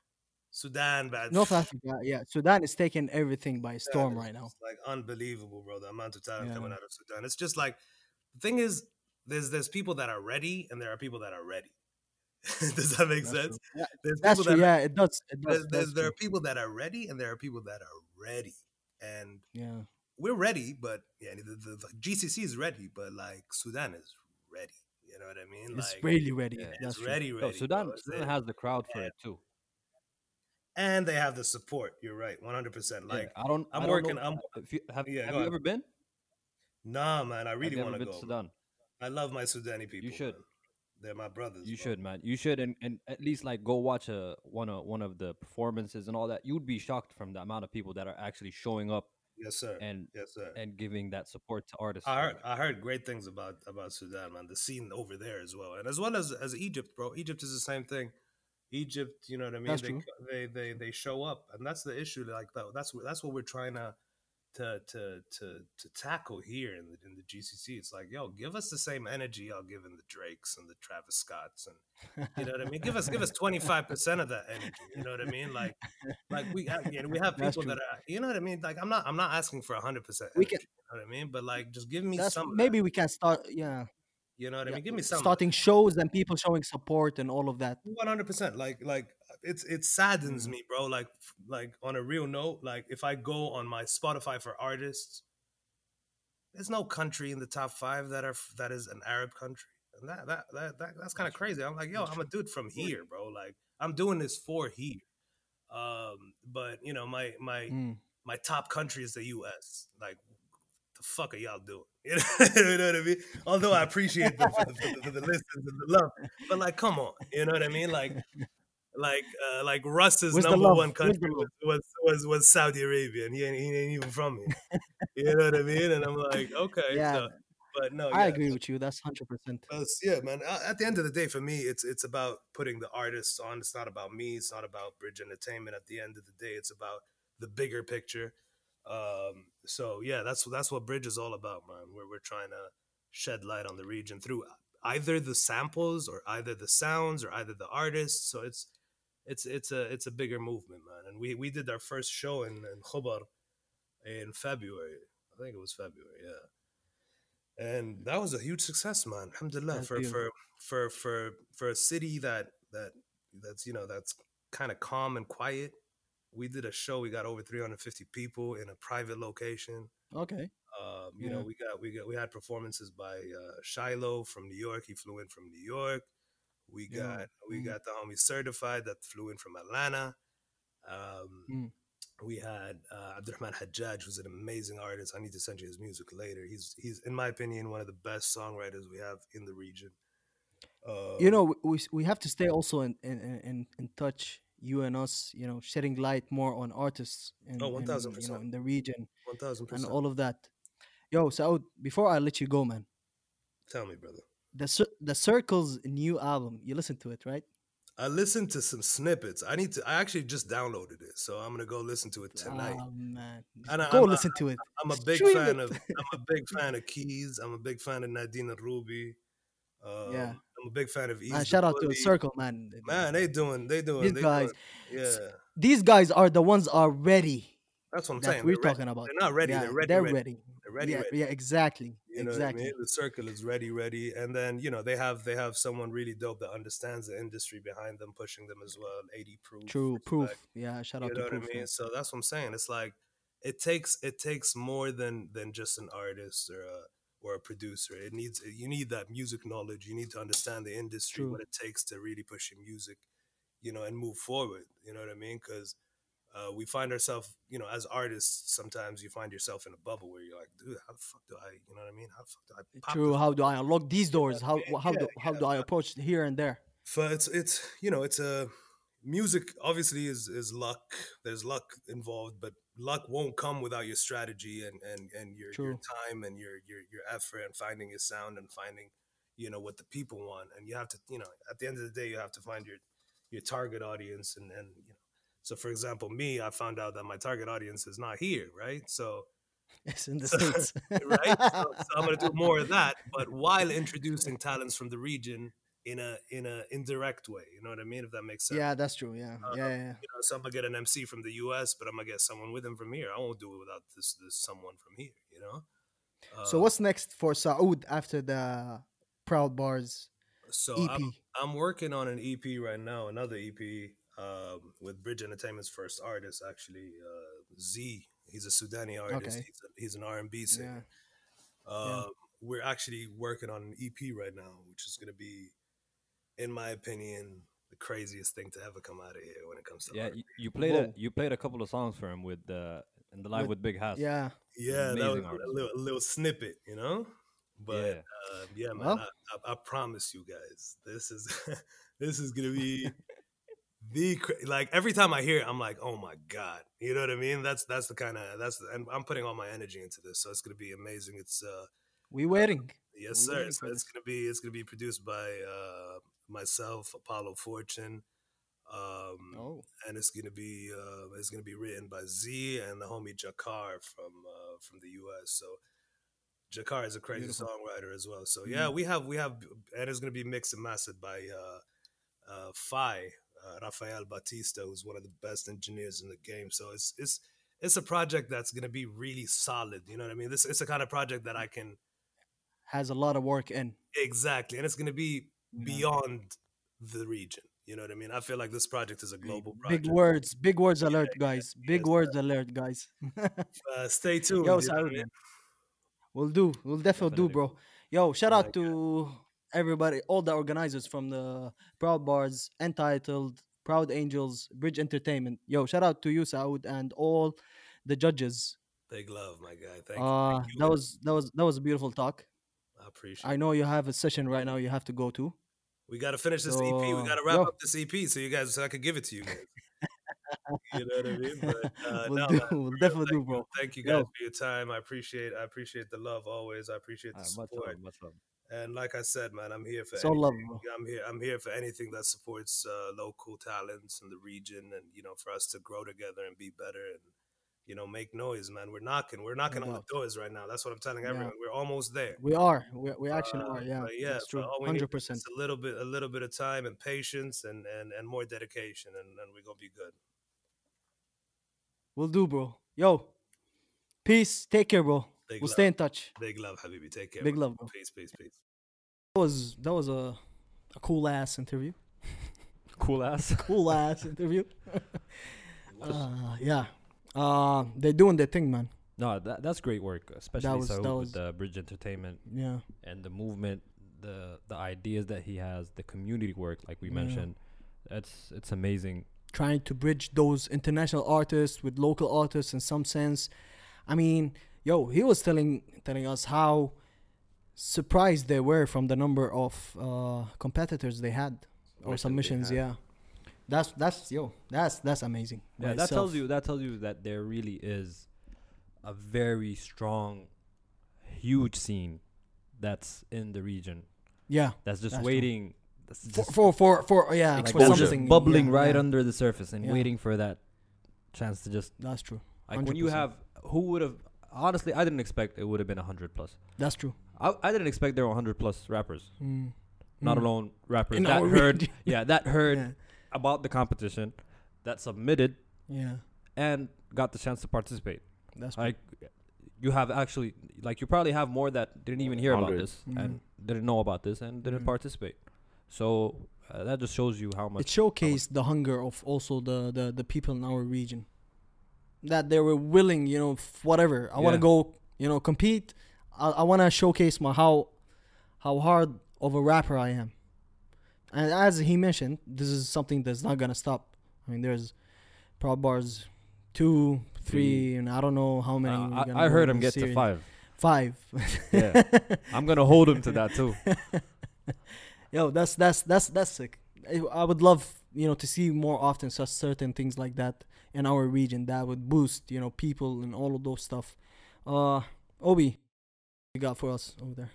Sudan. But North pff, Africa, yeah. Sudan is taking everything by storm yeah, right now. It's like unbelievable, bro, the amount of talent yeah. coming out of Sudan. It's just like, the thing is, there's there's people that are ready, and there are people that are ready. Does that make that's sense? True. Yeah, there's that's people true. That are, yeah, it does. It does there's, there's, there are people that are ready, and there are people that are ready, and yeah, we're ready. But yeah, the, the, the G C C is ready, but like Sudan is ready. You know what I mean? It's like, really ready. Yeah, it's ready, ready. No, Sudan, Sudan has the crowd for yeah. it too, and they have the support. You're right, one hundred percent. Like yeah, I don't. I'm I don't working. Know, I'm. If you, have yeah, have you ahead. Ever been? Nah, man, I really want to go. Sudan? I love my Sudani people. You should. Man. They're my brothers. You bro. Should, man. You should, and, and at least like go watch a one of one of the performances and all that. You'd be shocked from the amount of people that are actually showing up. Yes, sir. And yes, sir. And giving that support to artists. I heard, I heard great things about, about Sudan, man. The scene over there as well, and as well as, as Egypt, bro. Egypt is the same thing. Egypt, you know what I mean? That's they, true. they they they show up, and that's the issue. Like that, that's that's what we're trying to. To, to to to tackle here in the, in the G C C. It's like, yo, give us the same energy y'all giving the Drakes and the Travis Scotts, and you know what I mean. Give us give us twenty five percent of that energy. You know what I mean? Like like we you know, we have people that are, you know what I mean. Like I'm not I'm not asking for a hundred percent. We can, you know what I mean. But like, just give me some. Maybe we can start. Yeah. You know what yeah. I mean. Give me some. Starting shows and people showing support and all of that. One hundred percent. Like like. It's it saddens mm-hmm. me, bro. Like like on a real note, like if I go on my Spotify for artists, there's no country in the top five that are that is an Arab country, and that that that, that that's kind of crazy. I'm like, yo, I'm a dude from here, bro. Like I'm doing this for here. Um, but you know, my my mm. my top country is the U S. Like, the fuck are y'all doing? You know, you know what I mean? Although I appreciate the, the, the, the, the listens and the love, but like, come on, you know what I mean? Like. Like, uh, like Russ's Where's number one country was, was was was Saudi Arabia, and he ain't, he ain't even from here. You know what I mean? And I'm like, okay, yeah. So, but no, I yeah. agree with you. That's hundred percent. Yeah, man. At the end of the day, for me, it's it's about putting the artists on. It's not about me. It's not about Bridge Entertainment. At the end of the day, it's about the bigger picture. Um, so yeah, that's that's what Bridge is all about, man. Where we're trying to shed light on the region through either the samples or either the sounds or either the artists. So it's It's it's a it's a bigger movement, man. And we, we did our first show in, in Khobar in February. I think it was February, yeah. And that was a huge success, man. Alhamdulillah, for, for for for for a city that that that's you know that's kind of calm and quiet. We did a show. We got over three hundred fifty people in a private location. Okay. Um, you yeah. know, we got we got we had performances by uh, Shiloh from New York. He flew in from New York. We got yeah. we mm. got the homie Certified that flew in from Atlanta. Um, mm. We had uh, Abdurrahman Hajjaj, who's an amazing artist. I need to send you his music later. He's he's in my opinion one of the best songwriters we have in the region. Uh, you know, we we have to stay also in in, in, in touch. You and us, you know, shedding light more on artists and oh, one thousand percent. You know, in the region, one thousand percent. And all of that. Yo, Saud, before I let you go, man, tell me, brother. The the Circle's new album, you listened to it, right? I listened to some snippets. I need to. I actually just downloaded it, so I'm gonna go listen to it tonight. Oh man, and go I'm, listen I, to it. I'm a big Stream fan it. of. I'm a big fan of Keys. I'm a big fan of Nadine and Ruby. Um, yeah, I'm a big fan of Eaz. Man, shout out Bully. To the Circle, man. Man, they doing. They doing. These they guys. Doing, yeah. These guys are the ones are ready. That's what I'm that saying. We're they're talking ready. About. They're not ready. Yeah, they're ready. They're ready. ready. They're ready, yeah, ready. Yeah, exactly. You know exactly. What I mean? The Circle is ready, ready, and then you know they have they have someone really dope that understands the industry behind them, pushing them as well. A D Proof. True Proof. Like, yeah, shout out to Proof. You know what I mean? So that's what I'm saying. It's like it takes it takes more than than just an artist or a or a producer. It needs you need that music knowledge. You need to understand the industry, True. What it takes to really push your music, you know, and move forward. You know what I mean? Because uh, we find ourselves, you know, as artists, sometimes you find yourself in a bubble where you're like, dude, how the fuck do I, you know what I mean? How the fuck do I pop True. How do I unlock these doors? How yeah, how do how yeah, do I approach here and there? For it's it's you know it's a music obviously is is luck. There's luck involved, but luck won't come without your strategy and, and, and your, your time and your, your, your effort and finding your sound and finding, you know, what the people want. And you have to, you know, at the end of the day, you have to find your, your target audience. And, and, you know, so for example, me, I found out that my target audience is not here. Right. So it's in the States. Right. So, so I'm going to do more of that, but while introducing talents from the region in a, in a indirect way, you know what I mean? If that makes sense. Yeah, that's true. Yeah. Um, yeah, yeah. You know, so I'm gonna get an M C from the U S, but I'm gonna get someone with him from here. I won't do it without this, this someone from here, you know? Uh, so what's next for Saud after the Proud Bars so E P? I'm, I'm working on an E P right now, another E P um, with Bridge Entertainment's first artist, actually, uh, Z. He's a Sudani artist. Okay. He's, a, he's an R and B singer. Yeah. Um, yeah. We're actually working on an E P right now, which is gonna be, in my opinion, the craziest thing to ever come out of here when it comes to yeah. You, you played Whoa. a you played a couple of songs for him with uh, in the live with, with Big Hass. Yeah, yeah, that was a little, a little snippet, you know. But yeah, uh, yeah man, well, I, I, I promise you guys, this is this is gonna be the cra- like every time I hear it, I'm like, oh my god, you know what I mean? That's that's the kind of that's the, and I'm putting all my energy into this, so it's gonna be amazing. It's uh, we waiting. Uh, yes, we sir. Waiting so it's gonna be it's gonna be produced by. Uh, myself, Apollo Fortune, um, oh. and it's gonna be uh, it's gonna be written by Z and the homie Jakar from uh, from the U S. So Jakar is a crazy Beautiful. songwriter as well. So yeah, mm. we have we have and it's gonna be mixed and mastered by uh, uh, Phi uh, Rafael Batista, who's one of the best engineers in the game. So it's it's it's a project that's gonna be really solid. You know what I mean? This it's a kind of project that I can has a lot of work in exactly, and it's gonna be. Beyond the region, you know what I mean? I feel like this project is a global project. Big words, big words yeah, alert, guys. Yeah, big yes, words uh, alert, guys. uh, stay tuned. Yo, Saud, man. We'll do. We'll definitely, definitely do, bro. Yo, shout out to everybody, all the organizers from the Proud Bars, Entitled, Proud Angels, Bridge Entertainment. Yo, shout out to you, Saud, and all the judges. Big love, my guy. Thank, uh, thank you. That was that was that was a beautiful talk. I appreciate it. I know you have a session right now you have to go to. We got to finish this so, E P. We got to wrap yo. up this E P so you guys, so I could give it to you guys. You know what I mean? But, uh, we'll no, do. Man, we'll definitely do, bro. Thank you guys yo. for your time. I appreciate I appreciate the love always. I appreciate the uh, support. Much love, much love. And like I said, man, I'm here for so love, I'm here. I'm here for anything that supports uh, local talents in the region and, you know, for us to grow together and be better and, you know, make noise, man. We're knocking. We're knocking no on doubt. the doors right now. That's what I'm telling yeah. everyone. We're almost there. We are. We, we actually uh, are. Yeah, yeah. That's true. Hundred percent. A little bit, a little bit of time and patience, and and, and more dedication, and, and we're gonna be good. We'll do, bro. Yo, peace. Take care, bro. Big we'll love. stay in touch. Big love, Habibi. Take care. Big bro. love, bro. Peace, peace, peace. That was that was a a cool ass interview. cool ass. Cool ass interview. uh, yeah. Uh, they're doing their thing, man. No, that, that's great work, especially that was, so that with was, the Bridge Entertainment yeah. and the movement, the the ideas that he has, the community work, like we yeah. mentioned. That's it's amazing. Trying to bridge those international artists with local artists in some sense. I mean, yo, he was telling telling us how surprised they were from the number of uh, competitors they had or submissions, had. yeah. That's that's yo. That's that's amazing. Yeah, that tells you that tells you that there really is a very strong, huge scene that's in the region. Yeah, that's just that's waiting that's just for, for for for yeah, like for something bubbling yeah, right yeah. under the surface and yeah. waiting for that chance to just. That's true. one hundred percent. Like when you have, who would have? Honestly, I didn't expect it would have been a hundred plus. That's true. I I didn't expect there were a hundred plus rappers. Mm. Not mm. alone rappers in that heard. Region. Yeah, that heard. yeah. About the competition that submitted yeah and got the chance to participate. That's like right. You have actually like you probably have more that didn't even hear Hundreds. about this mm-hmm. and didn't know about this and didn't mm-hmm. participate. So uh, that just shows you how much it showcased much the hunger of also the, the the people in our region that they were willing, you know, f- whatever I yeah. want to go, you know, compete. I, I want to showcase my how how hard of a rapper I am. And as he mentioned, this is something that's not going to stop. I mean, there's Proud Bars two, three, mm. and I don't know how many. Uh, I, I heard him get series. to five. Five. Yeah. I'm going to hold him to that too. Yo, that's that's that's that's sick. I would love, you know, to see more often such certain things like that in our region that would boost, you know, people and all of those stuff. Uh, Obi, what you got for us over there?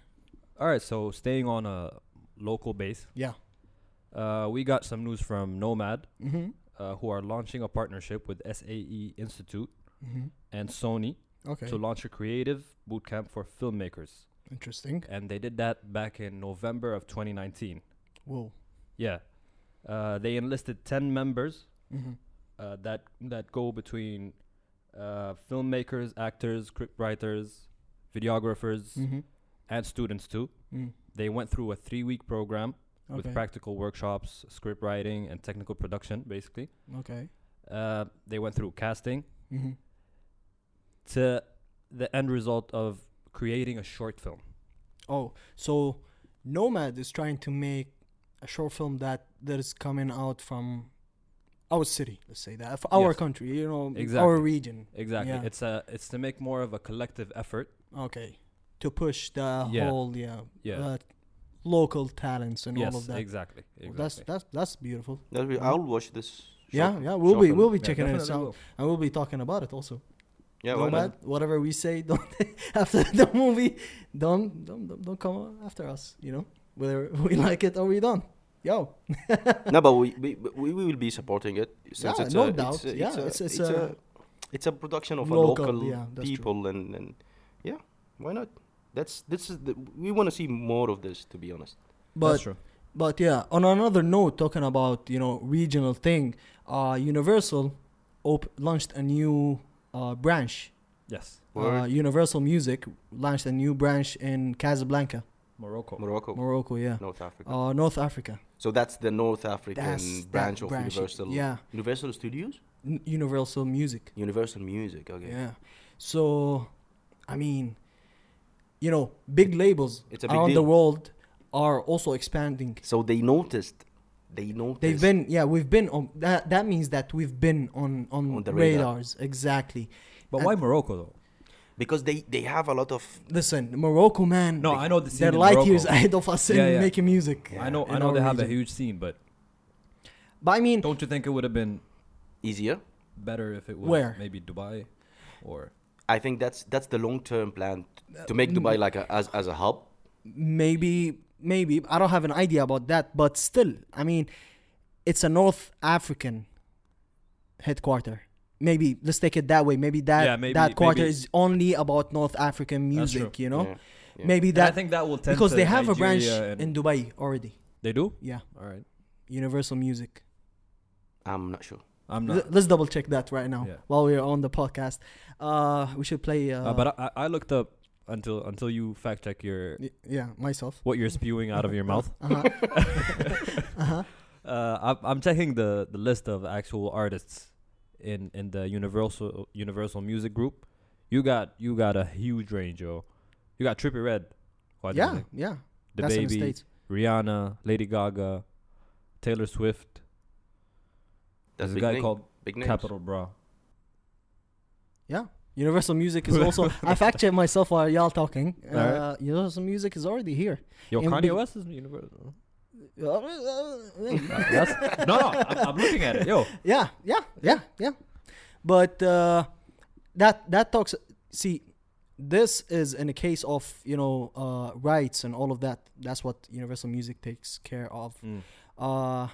All right, so staying on a local base. Yeah. Uh, we got some news from Nomad, mm-hmm. uh, who are launching a partnership with S A E Institute mm-hmm. and Sony okay. to launch a creative bootcamp for filmmakers. Interesting. And they did that back in November of twenty nineteen. Whoa. Yeah. Uh, they enlisted ten members mm-hmm. uh, that that go between uh, filmmakers, actors, scriptwriters, videographers, mm-hmm. and students too. Mm. They went through a three-week program okay. with practical workshops, script writing, and technical production, basically. Okay. Uh, they went through casting mm-hmm. to the end result of creating a short film. Oh, so Nomad is trying to make a short film that, that is coming out from our city, let's say that, our yes. country, you know, exactly. our region. Exactly. Yeah. It's a it's to make more of a collective effort. Okay. To push the yeah. whole, yeah, yeah. Uh, local talents and yes, all of that. Yes, exactly. exactly. Well, that's that's that's beautiful. That'll be, I'll watch this. Yeah, yeah. We'll be we'll be yeah, checking it out, and we'll be talking about it also. Yeah, Nomad, whatever we say, don't after the movie, don't don't don't, don't come after us, you know. Whether we like it or we don't, yo. No, but we, we we we will be supporting it. Since yeah, it's no a, doubt. It's a, yeah, it's a it's, it's, a, a, it's a production of local, a local yeah, people, and, and yeah, why not? That's this is the, we want to see more of this, to be honest. But that's true. But yeah, on another note, talking about you know regional thing, uh, Universal op- launched a new uh, branch. Yes. Uh, Universal Music launched a new branch in Casablanca. Morocco. Morocco. Morocco, yeah. North Africa. Uh, North Africa. So that's the North African that's branch of branch Universal. Yeah. Universal Studios? N- Universal Music. Universal Music, okay. Yeah. So, I mean, you know, big labels it's a big around deal. The world are also expanding. So they noticed. They noticed. They've been, yeah, we've been on, that That means that we've been on, on, on the radars. Radar. Exactly. But and why Morocco, though? Because they, they have a lot of... Listen, Morocco, man. No, I know the scene in Morocco. They're light years ahead of us yeah, in yeah. making music. Yeah. I know I know they region. Have a huge scene, but... But I mean... Don't you think it would have been... Easier? Better if it was where? Maybe Dubai or... I think that's that's the long-term plan to make uh, Dubai like a, as as a hub. Maybe, maybe. I don't have an idea about that, but still, I mean, it's a North African headquarter. Maybe let's take it that way. Maybe that yeah, maybe, that quarter maybe. Is only about North African music, you know. Yeah, yeah. Maybe that and I think that will tend because to they have Nigeria a branch in Dubai already. They do? Yeah. All right. Universal Music. I'm not sure. I'm not. L- let's double check that right now yeah. while we're on the podcast. Uh, we should play. Uh, uh, but I, I looked up until until you fact check your y- yeah myself what you're spewing out of your mouth. Uh-huh. uh-huh. Uh, I'm, I'm checking the, the list of actual artists. In, in the Universal Universal Music Group, you got you got a huge range, yo. You got Trippie Redd. Yeah, yeah. The That's Baby, in the Rihanna, Lady Gaga, Taylor Swift. That's There's a guy name. Called big Capital Bra. Yeah, Universal Music is also. I fact checked myself while y'all talking. All right. uh, Universal Music is already here. Yo, and Kanye big- West is Universal. That's, no, no, I'm, I'm looking at it, yo. Yeah, yeah, yeah, yeah. But uh, that that talks. See, this is in a case of you know uh, rights and all of that. That's what Universal Music takes care of. Mm. Uh,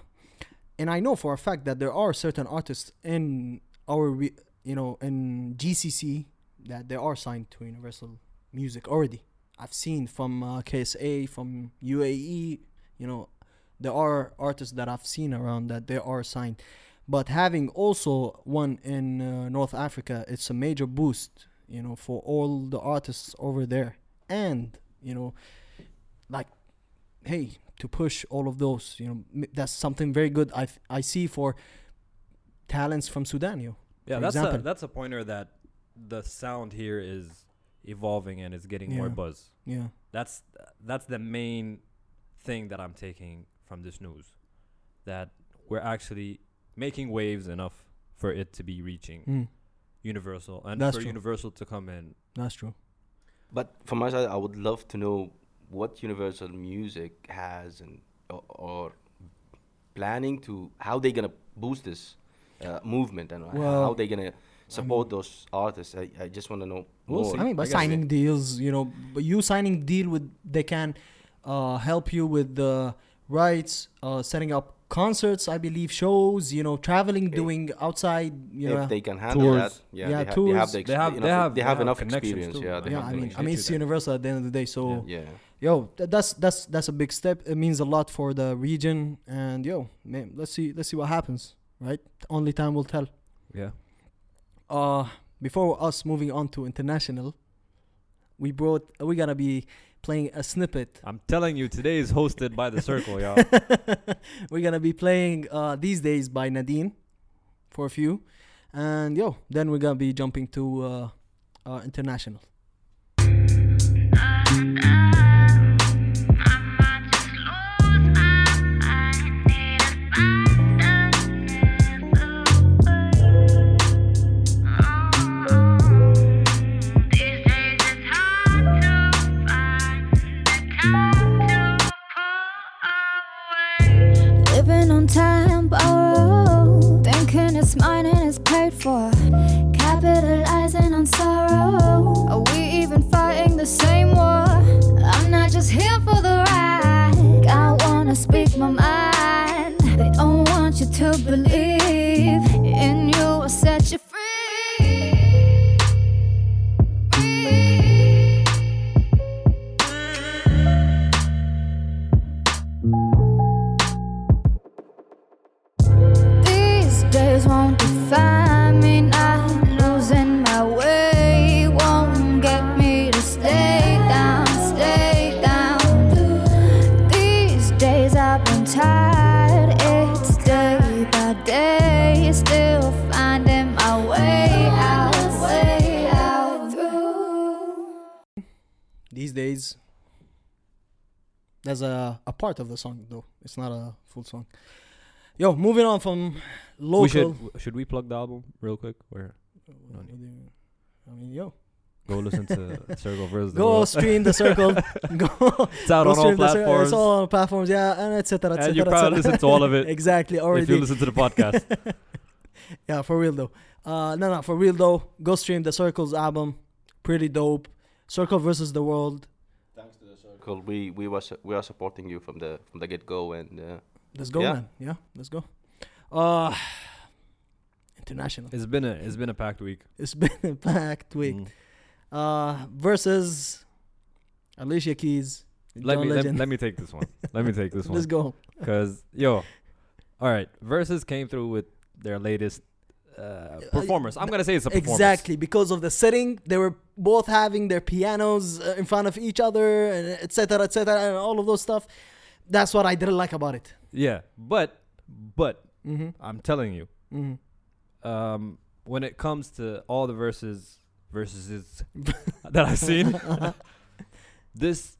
and I know for a fact that there are certain artists in our re- you know in G C C that they are signed to Universal Music already. I've seen from uh, K S A, from U A E. You know, there are artists that I've seen around that they are signed. But having also one in uh, North Africa, it's a major boost, you know, for all the artists over there. And, you know, like, hey, to push all of those, you know, m- that's something very good I f- I see for talents from Sudan, you know, yeah, that's a, that's a pointer that the sound here is evolving and it's getting yeah. more buzz. Yeah. That's that's the main thing that I'm taking from this news, that we're actually making waves enough for it to be reaching mm. Universal and that's for true. Universal to come in. That's true. But from my side, I would love to know what Universal Music has and or, or planning to, how they're going to boost this uh, movement and well, how they're going to support I mean, those artists. I, I just want to know we'll more. See. I mean, by I signing it. deals, you know, but you signing deal with, they can uh, help you with the rights, uh, setting up concerts, I believe, shows, you know, traveling, if, doing outside, you if know. If they can handle tours. that, yeah, yeah, they, ha- they have the ex- they have, you know, they have, they have, they have enough experience. Too. Yeah, they yeah have I mean, I mean, it's Universal at the end of the day, so yeah. yeah. Yo, th- that's that's that's a big step. It means a lot for the region, and yo, man, let's see let's see what happens, right? Only time will tell. Yeah. Uh, before us moving on to international, we brought uh, we gotta be playing a snippet. I'm telling you, today is hosted by The Circle, y'all. We're gonna be playing uh, These Days by Nadine for a few, and yo, then we're gonna be jumping to uh, uh, international. Time borrowed, thinking it's mine and it's paid for, capitalizing on sorrow. Are we even fighting the same war? I'm not just here for the ride. I wanna speak my mind. They don't want you to believe in you. I'll set you free. free. Won't define me, not losing my way, won't get me to stay down, stay down. These days I've been tired, it's day by day, still finding my way out, way out through. These days, there's a, a part of the song though, it's not a full song. Yo, moving on from local. We should, w- should we plug the album real quick? Or no need? I mean, yo. Go listen to Circle versus. The Go stream The Circle. Go. It's out go on all platforms. It's all on platforms, yeah, and et cetera, et cetera. And you probably listen to all of it. Exactly, already. If you listen to the podcast. Yeah, for real though. Uh, no, no, for real though. Go stream The Circle's album. Pretty dope. Circle versus the World. Thanks to The Circle. We we was we are supporting you from the from the get go and. Uh, Let's go, yeah. man. Yeah, let's go. Uh, international. It's been a it's been a packed week. It's been a packed week. Mm. Uh, versus Alicia Keys. Let me let, let me take this one. Let me take this one. Let's go. Cause yo, all right. Versus came through with their latest uh, performance. I'm gonna say it's a performance. Exactly, because of the setting, they were both having their pianos uh, in front of each other, and et cetera, et cetera, and all of those stuff. That's what I didn't like about it. Yeah, but but mm-hmm. I'm telling you, mm-hmm. um, when it comes to all the verses verses that I've seen, this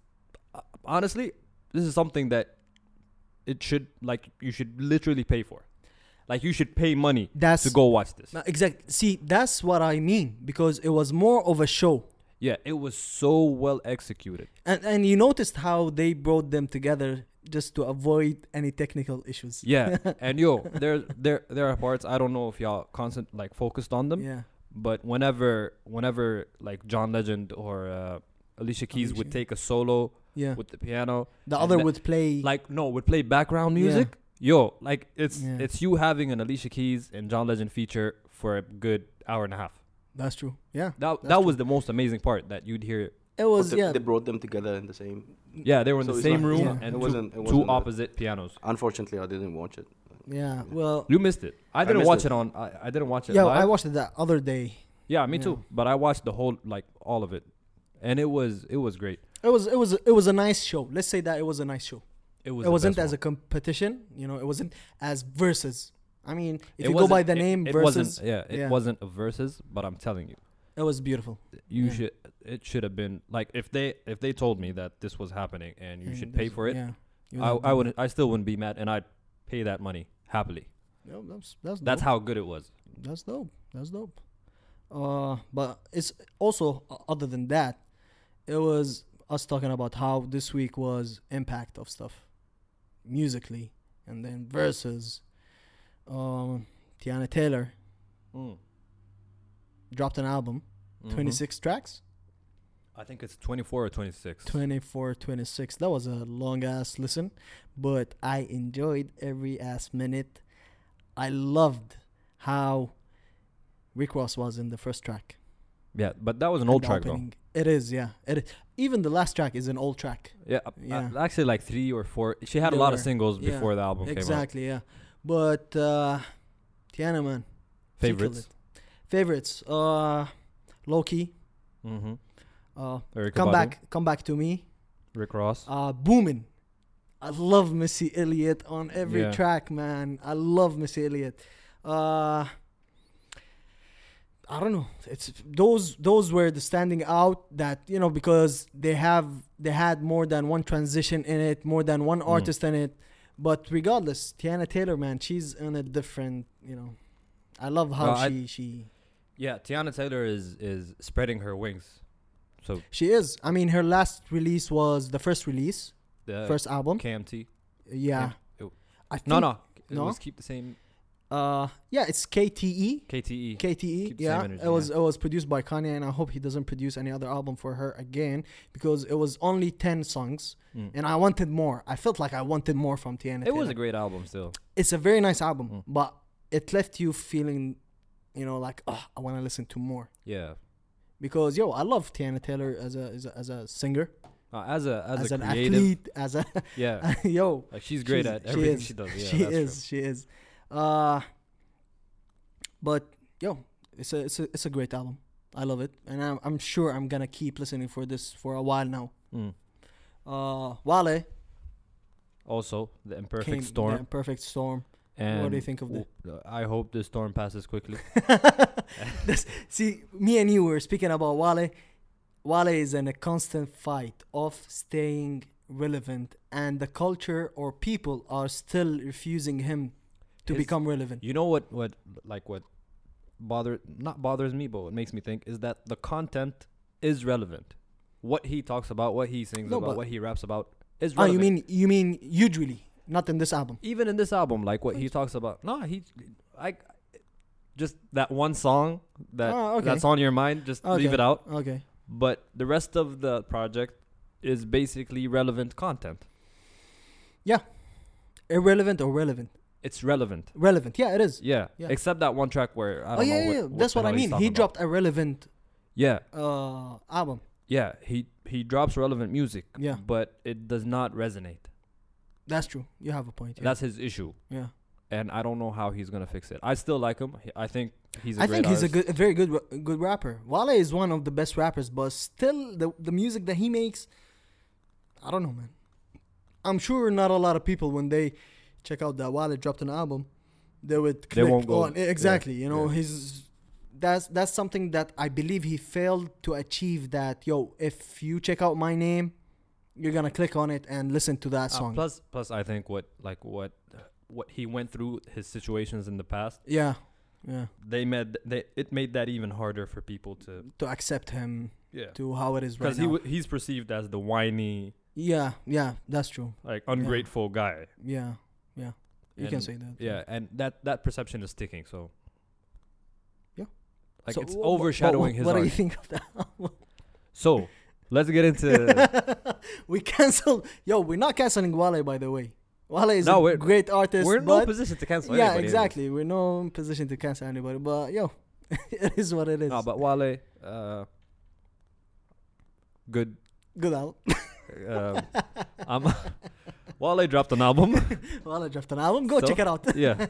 uh, honestly, this is something that it should like you should literally pay for, like you should pay money that's, to go watch this. Exactly. See, that's what I mean because it was more of a show. Yeah, it was so well executed. And and you noticed how they brought them together just to avoid any technical issues. Yeah, and yo, there there there are parts I don't know if y'all constant like focused on them. Yeah. But whenever whenever like John Legend or uh, Alicia Keys Alicia. would take a solo yeah. with the piano, the other that, would play like no would play background music. Yeah. Yo, like it's yeah. it's you having an Alicia Keys and John Legend feature for a good hour and a half. That's true. Yeah. That that true. was the most amazing part that you'd hear. It was the, yeah. They brought them together in the same. Yeah, they were in so the same room yeah. and it wasn't, it wasn't two opposite pianos. Unfortunately, I didn't watch it. Yeah. Well, you missed it. I didn't I watch it, it on. I, I didn't watch it. Yeah, live. I watched it the other day. Yeah, me yeah. too. But I watched the whole like all of it, and it was it was great. It was it was it was a nice show. Let's say that it was a nice show. It was. It wasn't as one. a competition. You know, it wasn't as versus. I mean, if it you go by the name it, it Versus. Wasn't, yeah, it yeah. wasn't a Versus, but I'm telling you. It was beautiful. You yeah. should. It should have been like if they if they told me that this was happening and you and should pay for it. Yeah. I I would I still wouldn't be mad, and I'd pay that money happily. Yep, that's that's that's dope. How good it was. That's dope. That's dope. Uh, but it's also uh, other than that, it was us talking about how this week was impact of stuff musically, and then versus um, Teyana Taylor mm. dropped an album, mm-hmm. twenty-six tracks. I think it's twenty-four or twenty-six. twenty-four, twenty-six. That was a long ass listen, but I enjoyed every ass minute. I loved how Rick Ross was in the first track. Yeah, but that was an and old track opening. Though. It is, yeah. It is. Even the last track is an old track. Yeah, yeah. Uh, actually like three or four. She had they a lot were, of singles yeah, before the album exactly, came out. Exactly, yeah. But uh, Teyana, man. Favorites. Favorites. Uh, Low Key. Mm-hmm. Uh, come back, come back to me. Rick Ross. Uh, Boomin. I love Missy Elliott on every yeah. track, man. I love Missy Elliott. Uh, I don't know. It's those those were the standing out that you know because they have they had more than one transition in it, more than one mm. artist in it. But regardless, Teyana Taylor, man, she's in a different. You know, I love how well, she I, she. Yeah, Teyana Taylor is is spreading her wings. So she is. I mean, her last release was the first release, the first album. K M T. Yeah. K M T. I no, no. It no? was Keep the Same. Uh, yeah, it's K T E. K T E. K T E. Keep yeah, energy, it was yeah. it was produced by Kanye, and I hope he doesn't produce any other album for her again because it was only ten songs, mm. and I wanted more. I felt like I wanted more from Teyana. It Taylor. was a great album, still. It's a very nice album, mm. but it left you feeling, you know, like oh, I want to listen to more. Yeah. Because yo, I love Teyana Taylor as a as a, as a singer, uh, as a as, as a an creative. athlete, as a yeah, yo, like she's great she's, at everything she, she does. Yeah, she that's is, true. she is. Uh, but yo, it's a it's a it's a great album. I love it, and I'm I'm sure I'm gonna keep listening for this for a while now. Mm. Uh, Wale. Also, the imperfect came, storm. The imperfect storm. And what do you think of w- that? I hope the storm passes quickly. See, me and you were speaking about Wale. Wale is in a constant fight of staying relevant, and the culture or people are still refusing him to His, become relevant. You know what? What like what bother not bothers me, but what makes me think is that the content is relevant. What he talks about, what he sings no, about, what he raps about is relevant. Oh, you mean you mean usually. Not in this album. Even in this album, like what he talks about. No, he, I, just that one song that oh, okay. that's on your mind. Just okay. leave it out. Okay. But the rest of the project is basically relevant content. Yeah, irrelevant or relevant. It's relevant. Relevant. Yeah, it is. Yeah. yeah. Except that one track where I don't oh, yeah, know. What, yeah, yeah. What that's what I mean. He dropped about. a relevant. Yeah. Uh, album. Yeah, he he drops relevant music. Yeah. But it does not resonate. That's true. You have a point. Yeah. That's his issue. Yeah. And I don't know how he's going to fix it. I still like him. I think he's a I great think he's artist. a good, a very good good rapper. Wale is one of the best rappers, but still the, the music that he makes, I don't know, man. I'm sure not a lot of people, when they check out that Wale dropped an album, they would click they won't go. on. Exactly. Yeah. You know, yeah. he's that's that's something that I believe he failed to achieve that, yo, if you check out my name, you're gonna click on it and listen to that uh, song. Plus, plus, I think what like what what he went through, his situations in the past. Yeah, yeah. They made they it made that even harder for people to to accept him. Yeah. To how it is right now. Because he w- he's perceived as the whiny. Yeah, yeah, that's true. Like ungrateful yeah. guy. Yeah, yeah. You and can say that. Yeah, and that that perception is sticking. So. Yeah. Like so it's w- overshadowing w- w- his. What art. do you think of that? So. Let's get into... we canceled... Yo, we're not canceling Wale, by the way. Wale is no, a great artist. We're in no position to cancel yeah, anybody. Yeah, exactly. Anyway. We're in no position to cancel anybody. But, yo, it is what it is. No, but Wale... Uh, good... Good album. um, I'm Wale dropped an album. Wale dropped an album. Go so, check it out. yeah.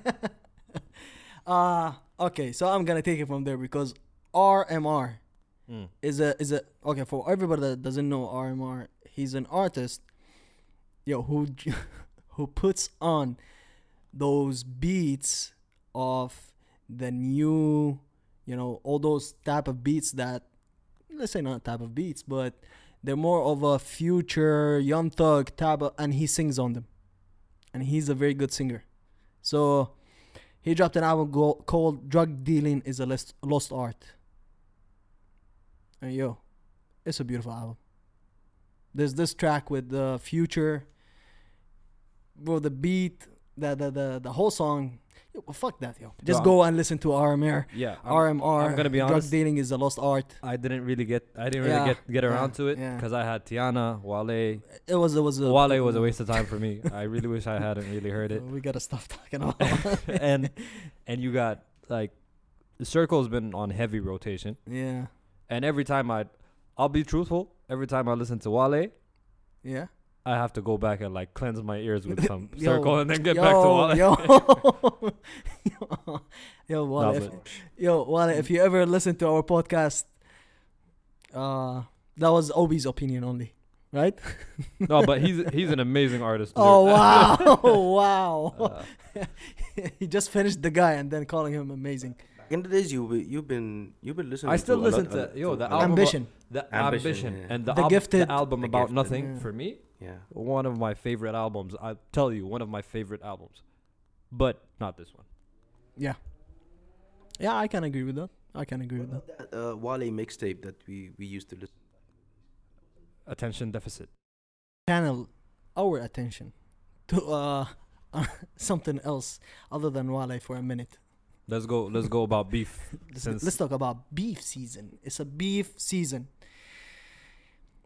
Uh, okay, so I'm going to take it from there because R M R... Mm. Is a is a okay for everybody that doesn't know R M R. He's an artist, yo, who who puts on those beats of the new you know, all those type of beats that, let's say not type of beats, but they're more of a Future, Young Thug type of, and he sings on them. And he's a very good singer. So he dropped an album go- called Drug Dealing is a List- Lost Art. And yo, it's a beautiful album. There's this track with the uh, Future. Bro, the beat, the the the, the whole song. Yo, well, fuck that, yo. Just go and listen to R M R. Yeah, I'm, R M R. I'm gonna be honest. Drug Dealing is a Lost Art. I didn't really get. I didn't yeah, really get, get around yeah, to it because yeah. I had Teyana, Wale. It was it was a, Wale was a waste of time for me. I really wish I hadn't really heard it. We gotta stop talking about it. and and you got like, the Circle's been on heavy rotation. Yeah. And every time I, I'll be truthful. Every time I listen to Wale. Yeah. I have to go back and like cleanse my ears with some yo, Circle and then get yo, back to Wale. Yo, yo, yo, Wale, if, yo, Wale, if you ever listen to our podcast, uh, that was Obi's opinion only, right? No, but he's he's an amazing artist. Oh wow, oh, wow! Uh, he just finished The Guy and then calling him amazing. In the days you you've been you've been listening. I still to listen to yo the album Ambition, the Ambition, ambition yeah. and the, the ob- Gifted the album the about gifted, nothing yeah. for me. Yeah, one of my favorite albums. I tell you, one of my favorite albums, but not this one. Yeah, yeah, I can agree with that. I can agree what with that. that uh, Wale mixtape that we we used to listen. Attention deficit. Channel our attention to uh, something else other than Wale for a minute. Let's go. Let's go about beef. Since let's talk about beef season. It's a beef season.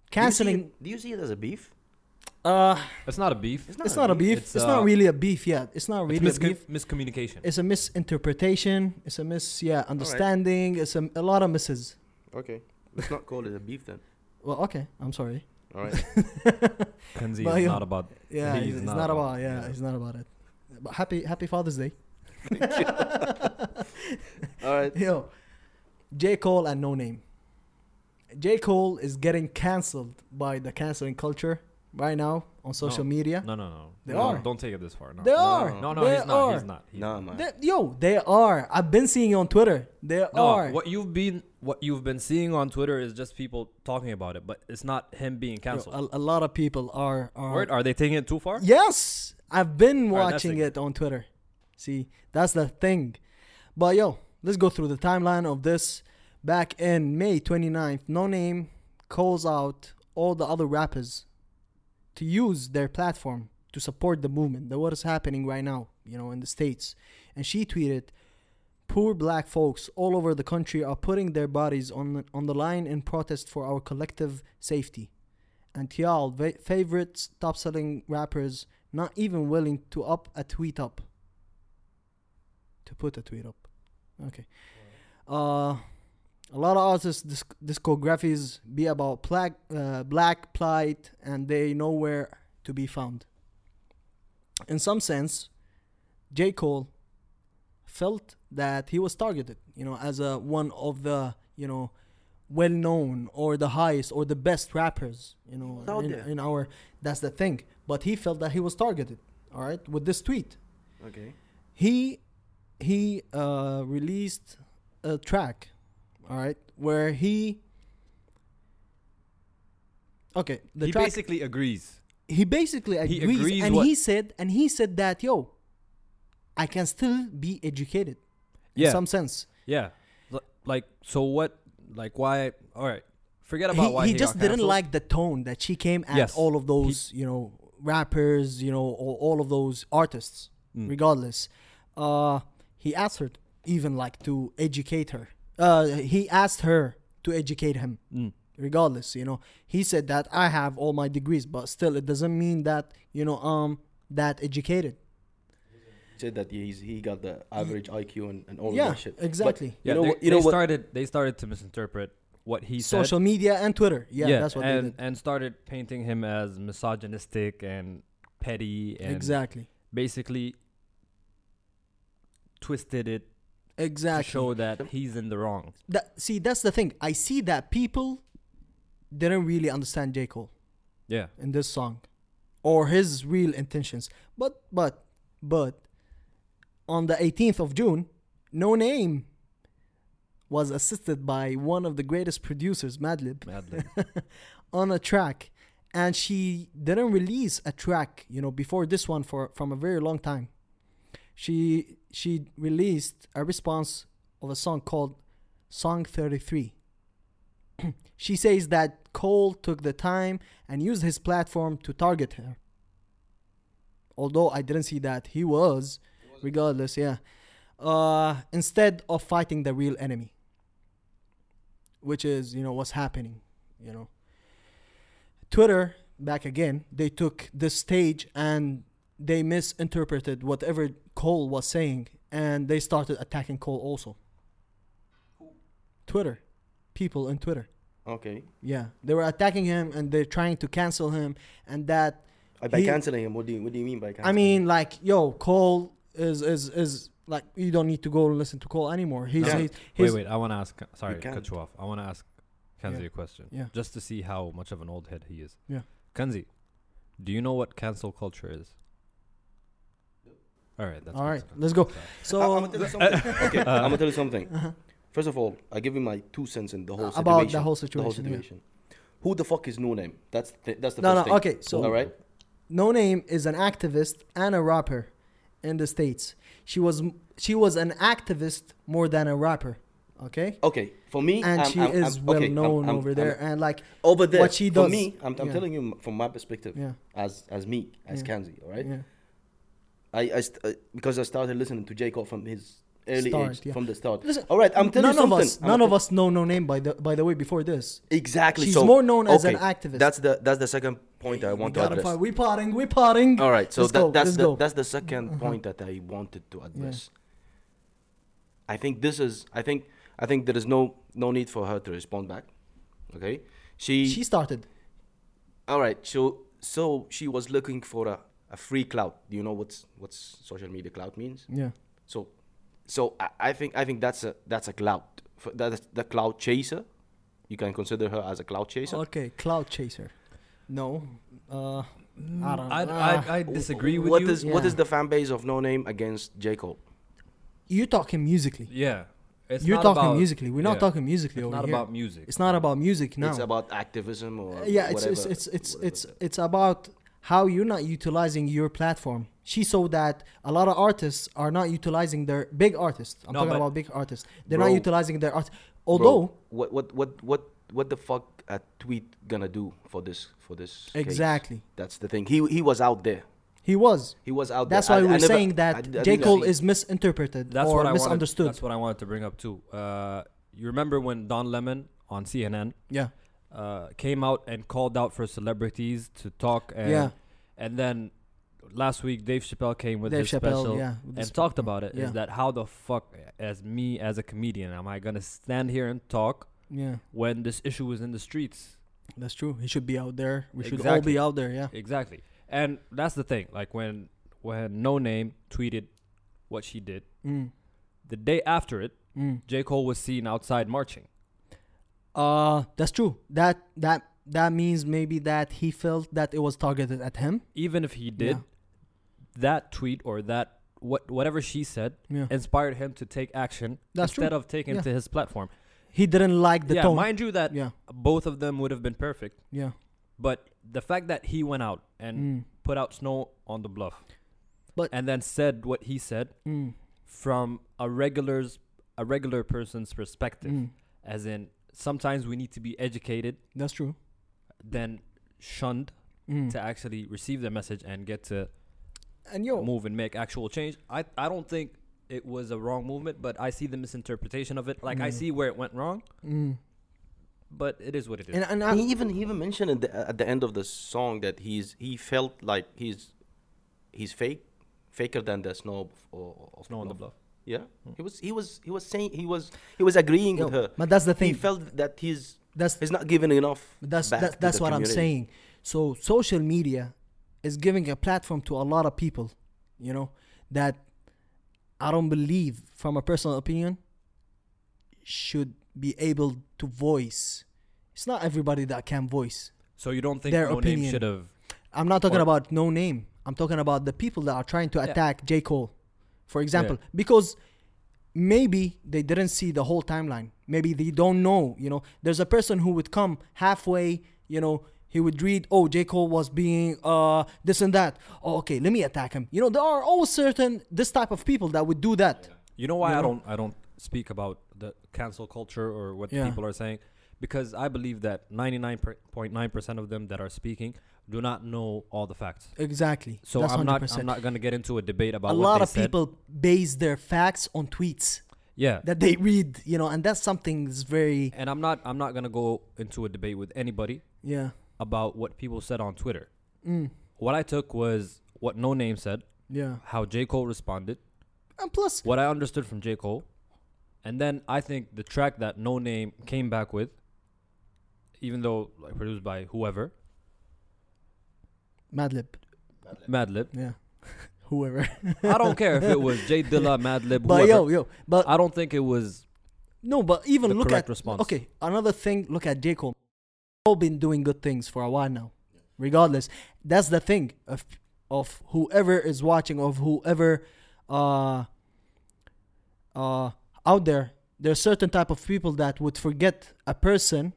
Canceling. Do you see it, do you see it as a beef? Uh, it's not a beef. It's not, it's a, not beef. a beef. It's, it's uh, not really a beef yet. It's not really it's miscom- a beef. Miscommunication. It's a misinterpretation. It's a mis yeah understanding. Right. It's a, a lot of misses. Okay, let's not call it a beef then. Well, okay. I'm sorry. All right. Kenzie is not about. Yeah, he's, he's not, not about. about yeah, yeah, he's not about it. But happy Happy Father's Day. All right. Yo, J Cole and Noname. J Cole is getting canceled by the canceling culture right now on social no. media. No, no, no. They no, are. Don't take it this far. No. They are. No, no, they he's, not, he's not. He's no, not. They, yo, they are. I've been seeing it on Twitter. They no, are. What you've been, what you've been seeing on Twitter is just people talking about it, but it's not him being canceled. Yo, a, a lot of people are. Are, Word, are they taking it too far? Yes, I've been watching right, it on Twitter. See, that's the thing. But yo, let's go through the timeline of this. Back in May twenty-ninth, Noname calls out all the other rappers to use their platform to support the movement, that what is happening right now, you know, in the States. And she tweeted, "Poor black folks all over the country are putting their bodies on the, on the line in protest for our collective safety. And y'all, va- favorite top-selling rappers, not even willing to up a tweet up." To put a tweet up. Okay. Uh, a lot of artists' disc- discographies be about black, uh, black plight, and they nowhere to be found. In some sense, J. Cole felt that he was targeted, you know, as a one of the, you know, well-known or the highest or the best rappers, you know, in, in our, that's the thing. But he felt that he was targeted, all right, with this tweet. Okay. He... He uh, released a track, all right, where he. Okay, the he track, basically agrees. He basically agrees, he agrees and what? he said, and he said that yo, I can still be educated, yeah. in some sense. Yeah, L- like so, what, like why? All right, forget about he, why he, he just didn't like the tone that she came at yes. all of those, he, you know, rappers, you know, or all of those artists, mm. regardless. Uh. He asked her even like to educate her. Uh, he asked her to educate him. Mm. Regardless, you know, he said that I have all my degrees, but still, it doesn't mean that you know um that educated. Said that he's he got the average I Q and, and all yeah, of that shit. Exactly. But yeah, exactly. You know, what, you they know what started they started to misinterpret what he said. Social media and Twitter. Yeah, yeah that's what and, they did. And started painting him as misogynistic and petty. And exactly. Basically. Twisted it exactly to show that he's in the wrong. That, see, that's the thing. I see that people didn't really understand J. Cole. Yeah. In this song. Or his real intentions. But, but, but, on the eighteenth of June, Noname was assisted by one of the greatest producers, Madlib, Madlib. on a track. And she didn't release a track, you know, before this one for from a very long time. She she released a response of a song called Song thirty-three. She says that Cole took the time and used his platform to target her. Although I didn't see that. He was, regardless, yeah. Uh, instead of fighting the real enemy. Which is, you know, what's happening, you know. Twitter, back again, they took this stage and they misinterpreted whatever Cole was saying. And they started attacking Cole also. Twitter. People in Twitter. Okay. Yeah. They were attacking him and they're trying to cancel him. And that... Uh, by he, canceling him, what do you, what do you mean by canceling I mean, him? Like, yo, Cole is, is, is... Like, you don't need to go and listen to Cole anymore. He's, no. he's, he's Wait, wait. I want to ask... Sorry, cut you off. I want to ask Kenzie yeah. a question. Yeah. Just to see how much of an old head he is. Yeah. Kenzie, do you know what cancel culture is? All right. That's All right. Let's go. So... I, I'm going to tell you something. okay. Uh, I'm going to tell you something. Uh-huh. First of all, I give you my two cents in the whole uh, situation. About the whole situation. The whole situation. Yeah. Who the fuck is Noname? That's th- that's the no, first no, thing. No, no, okay. So, all right. Noname is an activist and a rapper in the States. She was she was an activist more than a rapper. Okay? Okay. For me, and I'm, she I'm, is I'm, well okay, known I'm, I'm, over I'm, there. I'm, and like over there, what she does. For me, I'm, I'm yeah. telling you from my perspective, yeah. as as me, as yeah. Kenzie, all right? Yeah. I, I st- uh, because I started listening to J Cole from his early start, age yeah. from the start. Listen, all right, I'm telling you something. Of us, none of us know Noname by the by the way before this. Exactly. She's so, more known okay. as an activist. That's the that's the second point I want we to address. Fight. We parting, we parting. All right, so that, that's Let's the go. that's the second uh-huh. point that I wanted to address. Yeah. I think this is I think I think there is no no need for her to respond back. Okay? She She started. All right, so so she was looking for a, a free clout. Do you know what's what's social media clout means? Yeah. So So I, I think I think that's a that's a cloud that's the cloud chaser. You can consider her as a cloud chaser. Okay, cloud chaser. No, uh, I don't. I uh, I, I disagree with what you. What is yeah. what is the fan base of Noname against J Cole? You're talking musically. Yeah, it's you're not talking about, musically. We're not yeah. talking musically. It's over not here. about music. It's not about music now. It's about activism or uh, yeah. It's whatever, it's it's it's it's, it's about how you're not utilizing your platform. She saw that a lot of artists are not utilizing their big artists. I'm no, talking about big artists. They're bro, not utilizing their art. Although bro, what what what what what the fuck a tweet gonna do for this for this exactly case? That's the thing. He he was out there. He was. He was out that's there. That's why I, we're I never, saying that I, I J. Cole is misinterpreted that's or what I misunderstood. Wanted, that's what I wanted to bring up too. Uh, you remember when Don Lemon on C N N? Yeah. Uh, came out and called out for celebrities to talk, and yeah. and then last week Dave Chappelle came with Dave his Chappelle, special yeah, with and sp- talked about it. Yeah. Is that how the fuck, as me as a comedian, am I gonna stand here and talk yeah. when this issue is in the streets? That's true. He should be out there. We exactly. should all be out there. Yeah, exactly. And that's the thing. Like when when Noname tweeted what she did, mm. the day after it, mm. J. Cole was seen outside marching. Uh, that's true. That that that means maybe that he felt that it was targeted at him. Even if he did, yeah. that tweet or that what whatever she said yeah. inspired him to take action that's instead true. of taking yeah. to his platform. He didn't like the yeah, tone. Mind you that yeah. both of them would have been perfect. Yeah. But the fact that he went out and mm. put out snow on the bluff, but and then said what he said mm. from a regular's a regular person's perspective, mm. as in. Sometimes we need to be educated. That's true. Then shunned mm. to actually receive the message and get to and yo, move and make actual change. I, I don't think it was a wrong movement, but I see the misinterpretation of it. Like mm. I see where it went wrong, mm. but it is what it is. And, and I he even he even mentioned at the, at the end of the song that he's he felt like he's he's fake, faker than the snow or, or snow on the bluff. Yeah, he was he was he was saying he was he was agreeing Yo, with her. But that's the thing. He felt that he's that's he's not giving enough. That's back that's, that's what community. I'm saying. So social media is giving a platform to a lot of people, you know, that I don't believe, from a personal opinion, should be able to voice. It's not everybody that can voice. So you don't think their no opinion. Name should have? I'm not talking or, about no name. I'm talking about the people that are trying to yeah. attack J. Cole. For example, yeah. because maybe they didn't see the whole timeline. Maybe they don't know, you know. There's a person who would come halfway, you know, he would read, oh, J. Cole was being uh this and that. Oh, okay, let me attack him. You know, there are always certain, this type of people that would do that. Yeah. You know why you I know? don't I don't speak about the cancel culture or what yeah. people are saying? Because I believe that ninety-nine point nine percent of them that are speaking do not know all the facts. Exactly. So That's I'm one hundred percent. not I'm not going to get into a debate about a what lot of said. People base their facts on tweets. Yeah. That they read, you know, and that's something that's very. And I'm not I'm not going to go into a debate with anybody. Yeah. About what people said on Twitter. Mm. What I took was what Noname said. Yeah. How J. Cole responded. And plus what I understood from J. Cole. And then I think the track that Noname came back with, even though like produced by whoever. Madlib. Madlib. Madlib. Yeah. Whoever. I don't care if it was J Dilla, Madlib, but whoever. Yo, yo, but I don't think it was. No, but even the look correct at response. Okay, another thing, look at J. Cole. J. Cole been doing good things for a while now. Regardless, that's the thing of of whoever is watching, of whoever uh uh out there, there are certain type of people that would forget a person.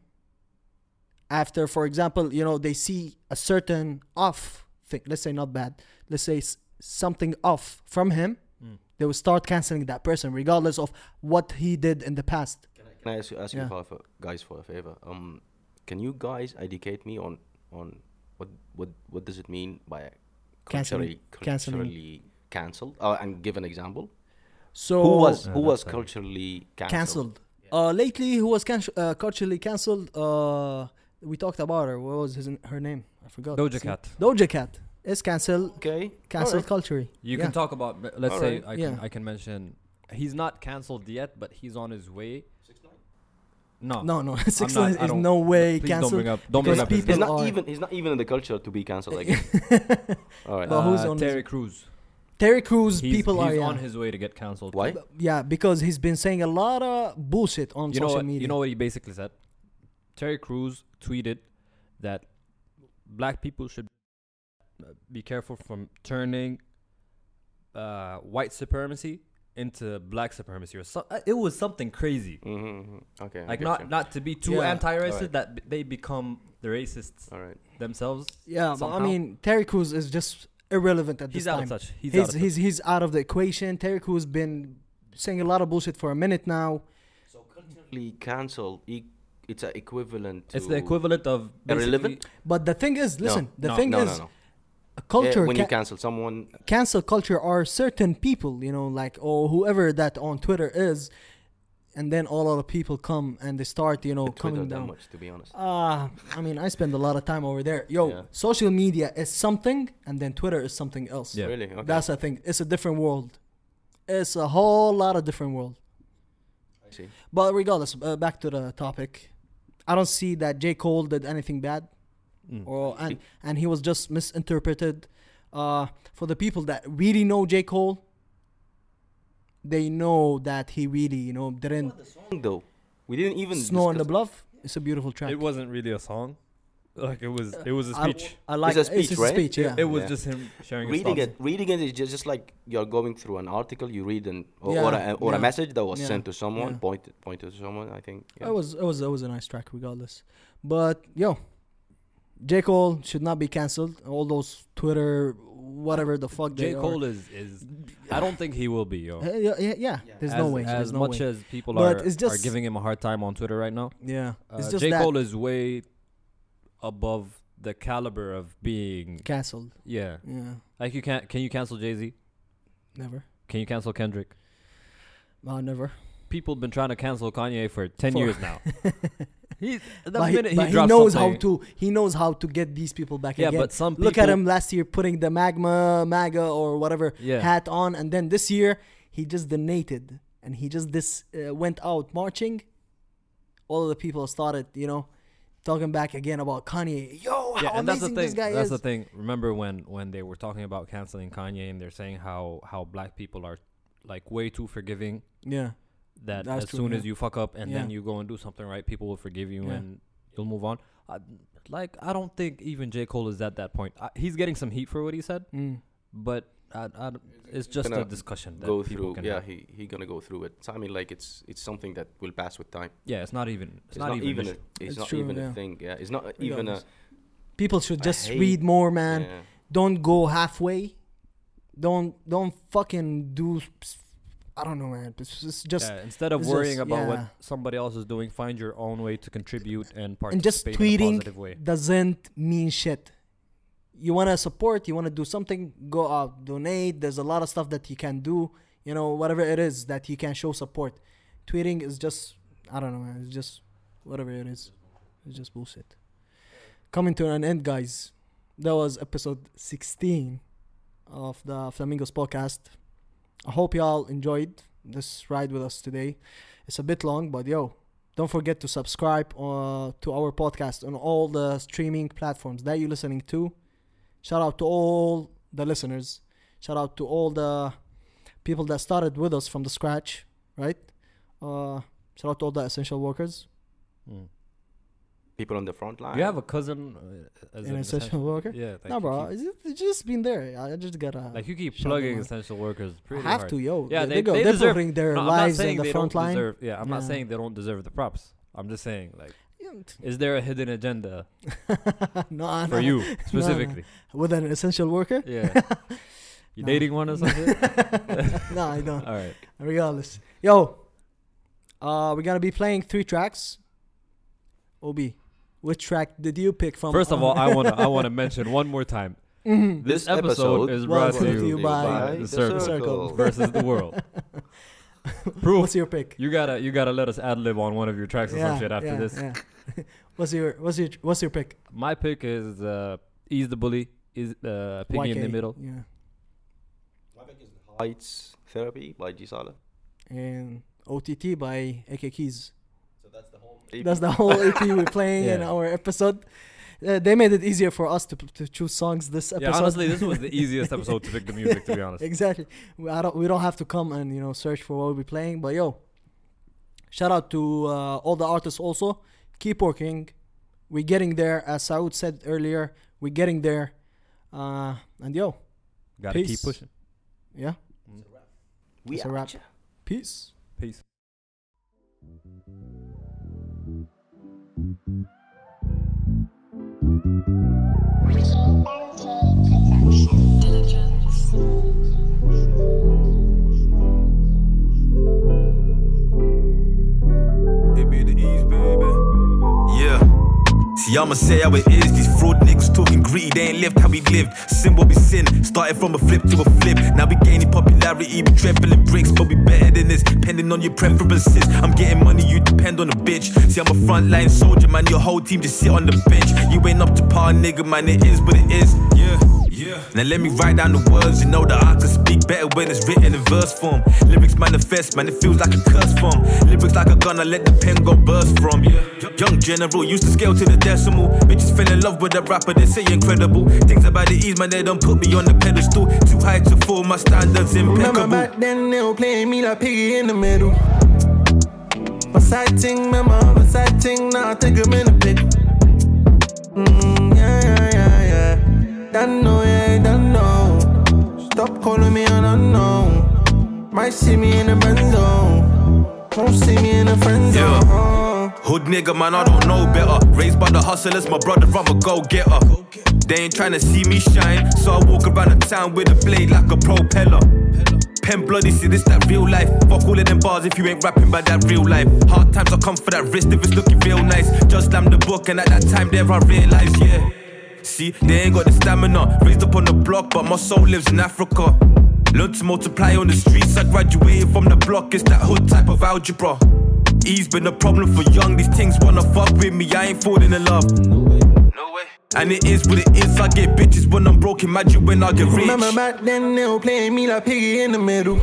After, for example, you know, they see a certain off thing, let's say not bad, let's say s- something off from him, mm. they will start canceling that person regardless of what he did in the past. Can I, can I ask you, ask yeah. you for, for, guys for a favor? Um, can you guys educate me on, on what what what does it mean by culturally culturally cancelled? Uh, and give an example. So who was who no, was culturally cancelled? Yeah. Uh, lately, who was can- uh, culturally cancelled? Uh. We talked about her. What was his, her name? I forgot. Doja Cat. Doja Cat is cancel. Okay. Cancel right. culture. You yeah. can talk about. Let's All say right. I can. Yeah. I can mention. He's not canceled yet, but he's on his way. No. No, no. Six Nine is no way canceled. Don't bring up. Don't bring up. He's not even. He's not even in the culture to be canceled. Like. All right. Well, uh, who's on Terry Crews? Terry Crews, he's, people he's are. He's on yeah. his way to get canceled. Why? Yeah, because he's been saying a lot of bullshit on you social what, media. You know what he basically said? Terry Crews tweeted that black people should be careful from turning uh, white supremacy into black supremacy, or so, it was something crazy. Mm-hmm. Okay, like not, not to be too yeah. anti-racist right. that b- they become the racists All right. themselves. Yeah, somehow. But I mean, Terry Crews is just irrelevant at he's this time. Touch. He's, he's out of touch. He's he's out of the equation. Terry Crews been saying a lot of bullshit for a minute now. So culturally cancelled. E- It's an equivalent to... It's the equivalent of... Irrelevant? But the thing is, listen, no, the no, thing no, is... No, no, no. Culture... Yeah, when you ca- cancel someone... Cancel culture are certain people, you know, like, or whoever that on Twitter is, and then all other people come and they start, you know, coming down. Much, to be honest. Uh, I mean, I spend a lot of time over there. Yo, yeah. social media is something, and then Twitter is something else. Yeah. Really? Okay. That's the thing. It's a different world. It's a whole lot of different world. I see. But regardless, uh, back to the topic... I don't see that J. Cole did anything bad, mm. or and, and he was just misinterpreted. Uh, for the people that really know J. Cole, they know that he really, you know, didn't. What the song though? We didn't even. Snow on the Bluff. It's a beautiful track. It wasn't really a song. Like it was, it was a speech. I, I like it's a speech, it's right? A speech, yeah. It, it was yeah. just him sharing. Reading his it, reading it is just, just like you're going through an article you read, and or, yeah. or, a, or yeah. a message that was yeah. sent to someone, yeah. pointed pointed to someone. I think yeah. it was, it was, it was a nice track, regardless. But yo, J. Cole should not be canceled. All those Twitter, whatever the fuck. J. They Cole are. is is. I don't think he will be. Yo. Uh, yeah, yeah, yeah. There's as, no way. As no much way. as people but are, it's just, are giving him a hard time on Twitter right now. Yeah, uh, it's just J. Cole is way. above the caliber of being cancelled. Yeah. Yeah. Like you can't. Can you cancel Jay-Z? Never. Can you cancel Kendrick? Uh, never. People been trying to cancel Kanye for ten for years now. he, the but minute he, but he, drops he knows something. how to. He knows how to get these people back. Yeah, again. But some people look at him last year putting the magma, MAGA or whatever yeah. hat on, and then this year he just donated and he just this uh, went out marching. All of the people started, you know. Talking back again about Kanye. Yo, yeah, how and amazing this guy that's is. That's the thing. Remember when, when they were talking about canceling Kanye and they're saying how, how black people are like way too forgiving. Yeah. That that's as true, soon yeah. as you fuck up and yeah. then you go and do something right, people will forgive you yeah. and you'll move on. I, like, I don't think even J. Cole is at that point. I, he's getting some heat for what he said. Mm. But I, I, it's just a discussion that go people through, can yeah, have. he he gonna go through it. So, I mean, like it's it's something that will pass with time. Yeah, it's not even. It's, it's not, not even. A, it's, it's not true, even yeah. a thing. Yeah, it's not we even a. People should just read more, man. Yeah. Don't go halfway. Don't don't fucking do. I don't know, man. It's, it's just yeah, instead of worrying just, about yeah. what somebody else is doing, find your own way to contribute and participate. And just tweeting in a positive way doesn't mean shit. You want to support, you want to do something, go out, donate. There's a lot of stuff that you can do, you know, whatever it is that you can show support. Tweeting is just, I don't know, man. It's just whatever it is. It's just bullshit. Coming to an end, guys. That was episode sixteen of the Flamingos podcast. I hope y'all enjoyed this ride with us today. It's a bit long, but yo, don't forget to subscribe uh, to our podcast on all the streaming platforms that you're listening to. Shout out to all the listeners. Shout out to all the people that started with us from the scratch, right? Uh, shout out to all the essential workers. Mm. People on the front line. You have a cousin uh, as an, an essential, essential worker? Yeah. Like no, bro. Keep, it's just been there. I just got to... Like, you keep plugging essential workers pretty I have hard. to, yo. Yeah, they, they, they, they, they deserve... They bring their no, lives in the front line. Deserve, yeah, I'm yeah. not saying they don't deserve the props. I'm just saying, like... Is there a hidden agenda no, for no. you specifically no, no. with an essential worker? Yeah, you no. dating one or something? No, I don't. All right. Regardless, yo, uh, we're gonna be playing three tracks. Obi, which track did you pick from? First of all, I wanna I wanna mention one more time. Mm-hmm. This, this episode, episode is brought to you, you by, by the, the circle. circle versus the world. Proof. What's your pick? You gotta, you gotta let us ad lib on one of your tracks or yeah, some shit after yeah, this. Yeah. what's your, what's your, what's your pick? My pick is uh, Eaz Da Bully. Is uh, Piggy Y K, in the Middle. Yeah. My pick is Heights Therapy by G-Saleh. And O T T by A K Keyz. So that's the whole. A P. That's the whole A P we're playing yeah. in our episode. Uh, they made it easier for us to p- to choose songs this episode. Yeah, honestly, this was the easiest episode to pick the music, to be honest. Exactly. We, I don't, we don't have to come and, you know, search for what we'll be playing. But, yo, shout out to uh, all the artists also. Keep working. We're getting there. As Saud said earlier, we're getting there. Uh, and, yo, gotta peace. Keep pushing. Yeah. Mm-hmm. It's a wrap. We it's a wrap. Peace. Peace. It be the East, baby. Yeah. See, I'ma say how it is. These fraud niggas talking greedy, they ain't lived how we lived. Sin will be sin, started from a flip to a flip. Now we gaining popularity, we trembling bricks, but we better than this, depending on your preferences. I'm getting money, you depend on a bitch. See, I'm a frontline soldier, man, your whole team just sit on the bench. You ain't up to par, nigga, man, it is what it is. Yeah. Yeah. Now let me write down the words, you know that I can speak better when it's written in verse form. Lyrics manifest, man, it feels like a curse form. Lyrics like a gun, I let the pen go burst from. Yeah. Young general, used to scale to the decimal. Bitches fell in love with a rapper, they say incredible. Things about the ease, man, they don't put me on the pedestal. Too high to fall, my standards impeccable. Remember back then, they were playing me like Piggy in the Middle. My side ting, remember, my side ting, now I take them in a pickle. Mmm, yeah, yeah, yeah, yeah. Don't know, yeah, don't know. Stop calling me an unknown. Might see me in a friend zone. Won't see me in a friend zone. Yeah. Hood nigga, man, I don't know better. Raised by the hustlers, my brother, I'm a go-getter. They ain't tryna see me shine, so I walk around the town with a blade like a propeller. Pen bloody, see this that real life. Fuck all of them bars if you ain't rapping by that real life. Hard times, I come for that wrist if it's looking real nice. Just slam the book, and at that time there I realized, yeah. See, they ain't got the stamina. Raised up on the block, but my soul lives in Africa. Learned to multiply on the streets. I graduated from the block, it's that hood type of algebra. Ease been a problem for young. These things wanna fuck with me, I ain't falling in love. No way, no way. And it is what it is, I get bitches when I'm broke. Imagine when I get rich. Remember back then, they were playing me like Piggy in the Middle.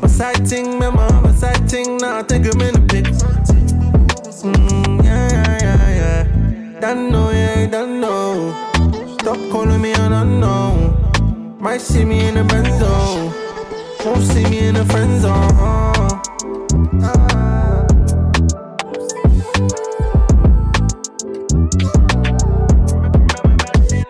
My side ting, remember, my side ting, now I take them in the pits. Mmm, yeah, yeah, yeah, yeah. Don't know, yeah, don't know. Stop calling me an unknown. Might see me in a benzo. Won't see me in a friend zone. Ah. Remember back then.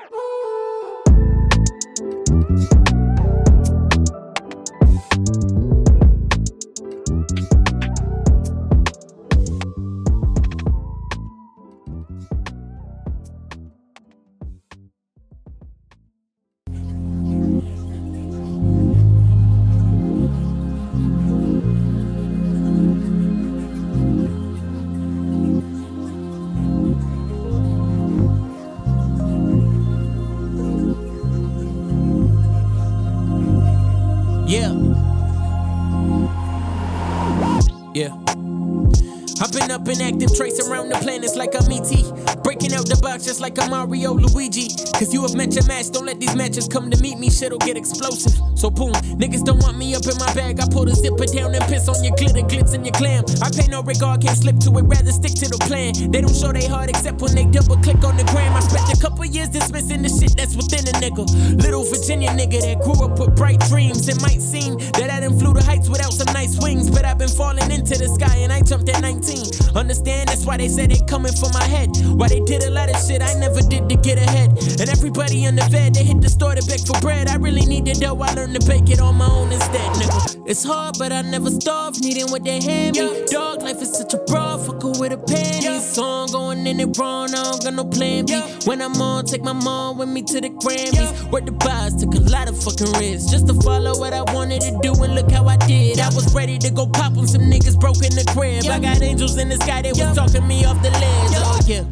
I've been up and active, tracing around the planets like I'm E T. Breaking out the box just like I'm Mario Luigi. Cause you have met your match, don't let these matches come to meet me. Shit'll get explosive. So boom, niggas don't want me up in my bag. I pull the zipper down and piss on your glitter, glitz and your glam. I pay no regard, can't slip to it, rather stick to the plan. They don't show they heart except when they double click on the gram. I spent a couple years dismissing the shit that's within a nigga. Little Virginia nigga that grew up with bright dreams. It might seem that I done flew the heights without some nice wings, but I've been falling into the sky and I jumped at nineteen. Understand, that's why they said they coming for my head. Why they did a lot of shit I never did to get ahead. And everybody in the bed, they hit the store to beg for bread. I really need the dough, I learned to bake it on my own instead, nigga. It's hard, but I never starve, needing what they hand me. Yeah. Dog life is such a bra, fuckin' with a panties. Yeah. Song going in it wrong, I don't got no plan B. Yeah. When I'm on, take my mom with me to the Grammys. Yeah. Worked the bars, took a lot of fucking risks just to follow what I wanted to do and look how I did. Yeah. I was ready to go pop on some niggas broke in the crib. Yeah. I got angels in the sky, they yeah. was talking me off the ledge. Yeah. Oh yeah.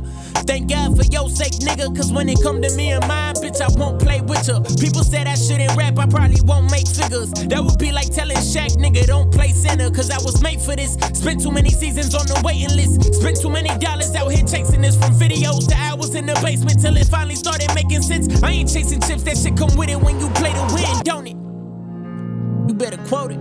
Thank God for your sake, nigga, cause when it come to me and mine, bitch, I won't play with ya. People said I shouldn't rap, I probably won't make figures. That would be like telling Shaq, nigga, don't play center, cause I was made for this. Spent too many seasons on the waiting list. Spent too many dollars out here chasing this, from videos to hours in the basement till it finally started making sense. I ain't chasing chips, that shit come with it when you play to win, don't it? You better quote it.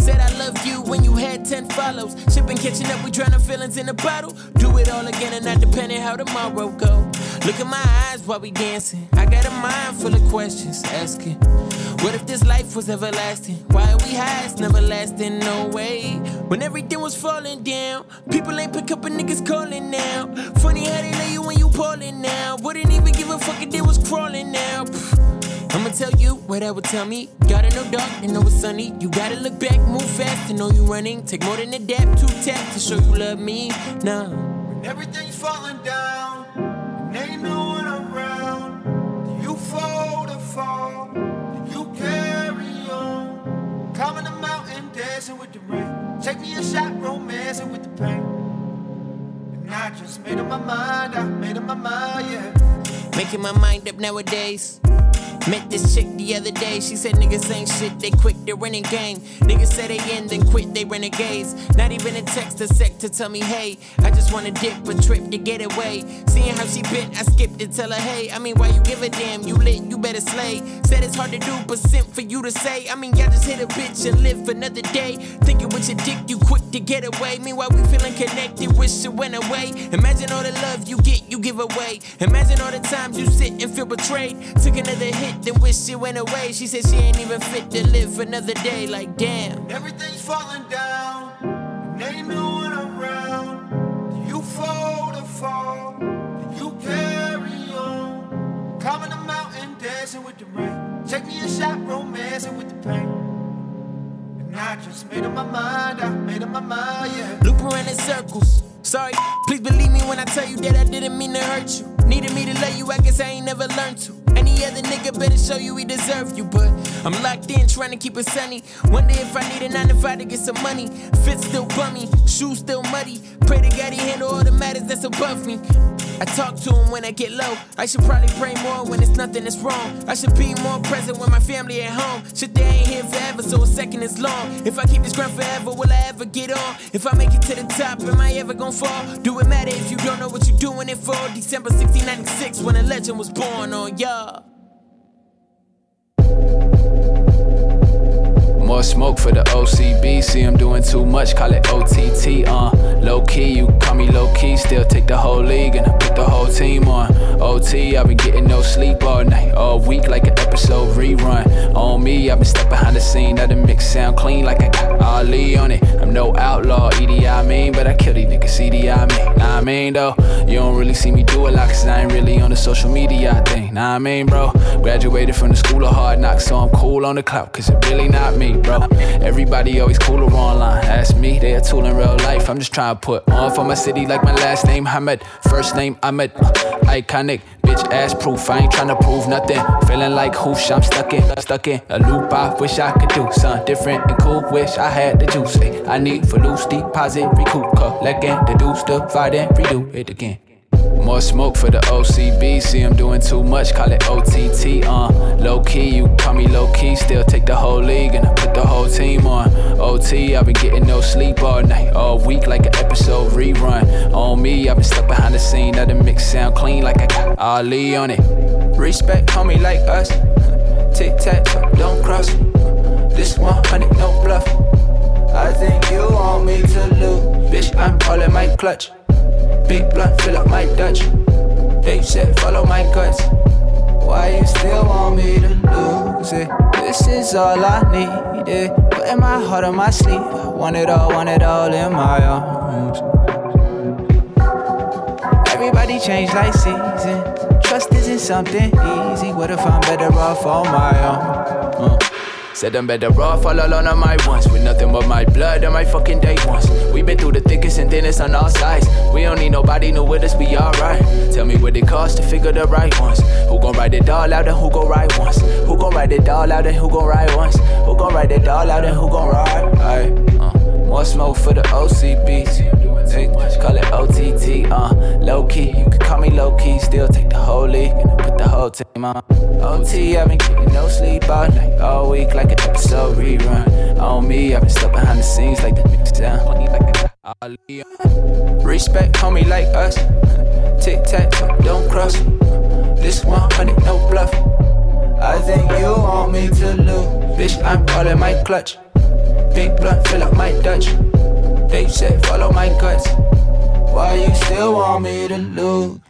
Said I loved you when you had ten follows. Shipping, catching up, we drowning feelings in a bottle. Do it all again and not depending how tomorrow go. Look in my eyes while we dancing. I got a mind full of questions asking. What if this life was everlasting? Why are we high? It's never lasting, no way. When everything was falling down, people ain't pick up and niggas calling now. Funny how they lay you when you ballin' now. Wouldn't even give a fuck if they was crawling now. I'ma tell you what I would tell me. Gotta know dark and know it's sunny. You gotta look back, move fast, and know you running. Take more than a dab, two taps to show you love me. Nah. When everything's falling down, and ain't no one around, you fold or fall, you carry on. Climbing the mountain, dancing with the rain. Take me a shot, romancing with the pain. And I just made up my mind, I made up my mind, yeah. Making my mind up nowadays. Met this chick the other day, she said niggas ain't shit, they quick, they running game. Niggas say they in, then quit, they renegades. Not even a text, a sec to tell me, hey, I just wanna dip a trip to get away. Seeing how she bit, I skipped it, tell her, hey, I mean, why you give a damn, you lit, you better slay. Said it's hard to do, but simp for you to say. I mean, y'all just hit a bitch and live another day. Thinking with your dick, you quick to get away. Meanwhile, we feeling connected, wish it went away. Imagine all the love you get, you give away. Imagine all the times you sit and feel betrayed. Took another hit, then wish she went away. She said she ain't even fit to live another day. Like damn, everything's falling down, and ain't no one around. You fold or fall, you carry on. Climbing the mountain, dancing with the rain. Take me a shot, romancing with the pain. I just made up my mind, I made up my mind, yeah. Loop around in circles, sorry, please believe me when I tell you that I didn't mean to hurt you. Needed me to love you, I guess I ain't never learned to. Any other nigga better show you he deserve you, but I'm locked in, trying to keep it sunny. Wonder if I need a nine to five to get some money. Fit still bummy, shoes still muddy. Pray to God he handle all the matters that's above me. I talk to him when I get low. I should probably pray more when it's nothing that's wrong. I should be more present when my family at home. Shit, they ain't here forever, so a second is long. If I keep this ground forever, will I ever get on? If I make it to the top, am I ever gonna fall? Do it matter if you don't know what you're doing it for? December sixteen ninety-six, when a legend was born on y'all. More smoke for the O C B. See I'm doing too much, call it O T T. Uh, low key, you call me low key. Still take the whole league and I put the whole team on O T. I've been getting no sleep all night, all week, like an episode rerun. On me, I've been stuck behind the scene. Now the mix sound clean, like I got Ali on it. I'm no outlaw, E D I I mean, but I kill these niggas, C D I I mean. Nah, I mean though, you don't really see me do a lot, cause I ain't really on the social media thing. Nah, I mean, bro, graduated from the school of hard knocks, so I'm cool on the clout, cause it really not me, bro. Everybody always cooler online. Ask me, they a tool in real life. I'm just trying to put on for my city, like my last name Hamed, first name Ahmed. Iconic, bitch ass proof. I ain't tryna prove nothing. Feeling like hoosh, I'm stuck in, stuck in a loop. I wish I could do something different and cool. Wish I had the juice. Ay, I need for loose deposit, recoup, collecting, deduce, divide, and redo it again. More smoke for the O C B. See I'm doing too much, call it O T T. Uh, low key, you call me low key. Still take the whole league and I put the whole team on O T. I've been getting no sleep all night, all week, like an episode rerun. On me, I've been stuck behind the scene. Now the mix sound clean, like I got Ali on it. Respect homie like us. Tic tac toe, don't cross. This one hundred, no bluff. I think you want me to lose, bitch. I'm all in my clutch. Big blunt, fill up my Dutch. They said follow my guts. Why you still want me to lose it? This is all I needed. Putting my heart on my sleeve. Want it all, want it all in my arms. Everybody change like seasons. Trust isn't something easy. What if I'm better off on my own? Uh. Said I'm better off all alone on my ones, with nothing but my blood on my fucking day ones. We been through the thickest and thinnest on all sides. We don't need nobody new with us, we alright. Tell me what it costs to figure the right ones. Who gon' write it all out and who gon' write once? Who gon' write it all out and who gon' write once? Who gon' write it all out and who gon' write? Aye. Uh. More smoke for the O C B. They call it O T T. Uh, low key, you can call me low key. Still take the whole league and I put the whole team on O T. I've been getting no sleep all night, all week, like an episode rerun. On me, I've been stuck behind the scenes like the mix down. Respect homie like us. Tic tac toe, don't cross. This one hundred, no bluff. I think you want me to lose, bitch. I'm all in my clutch. Big blunt, fill up my Dutch. They said follow my guts. Why you still want me to lose?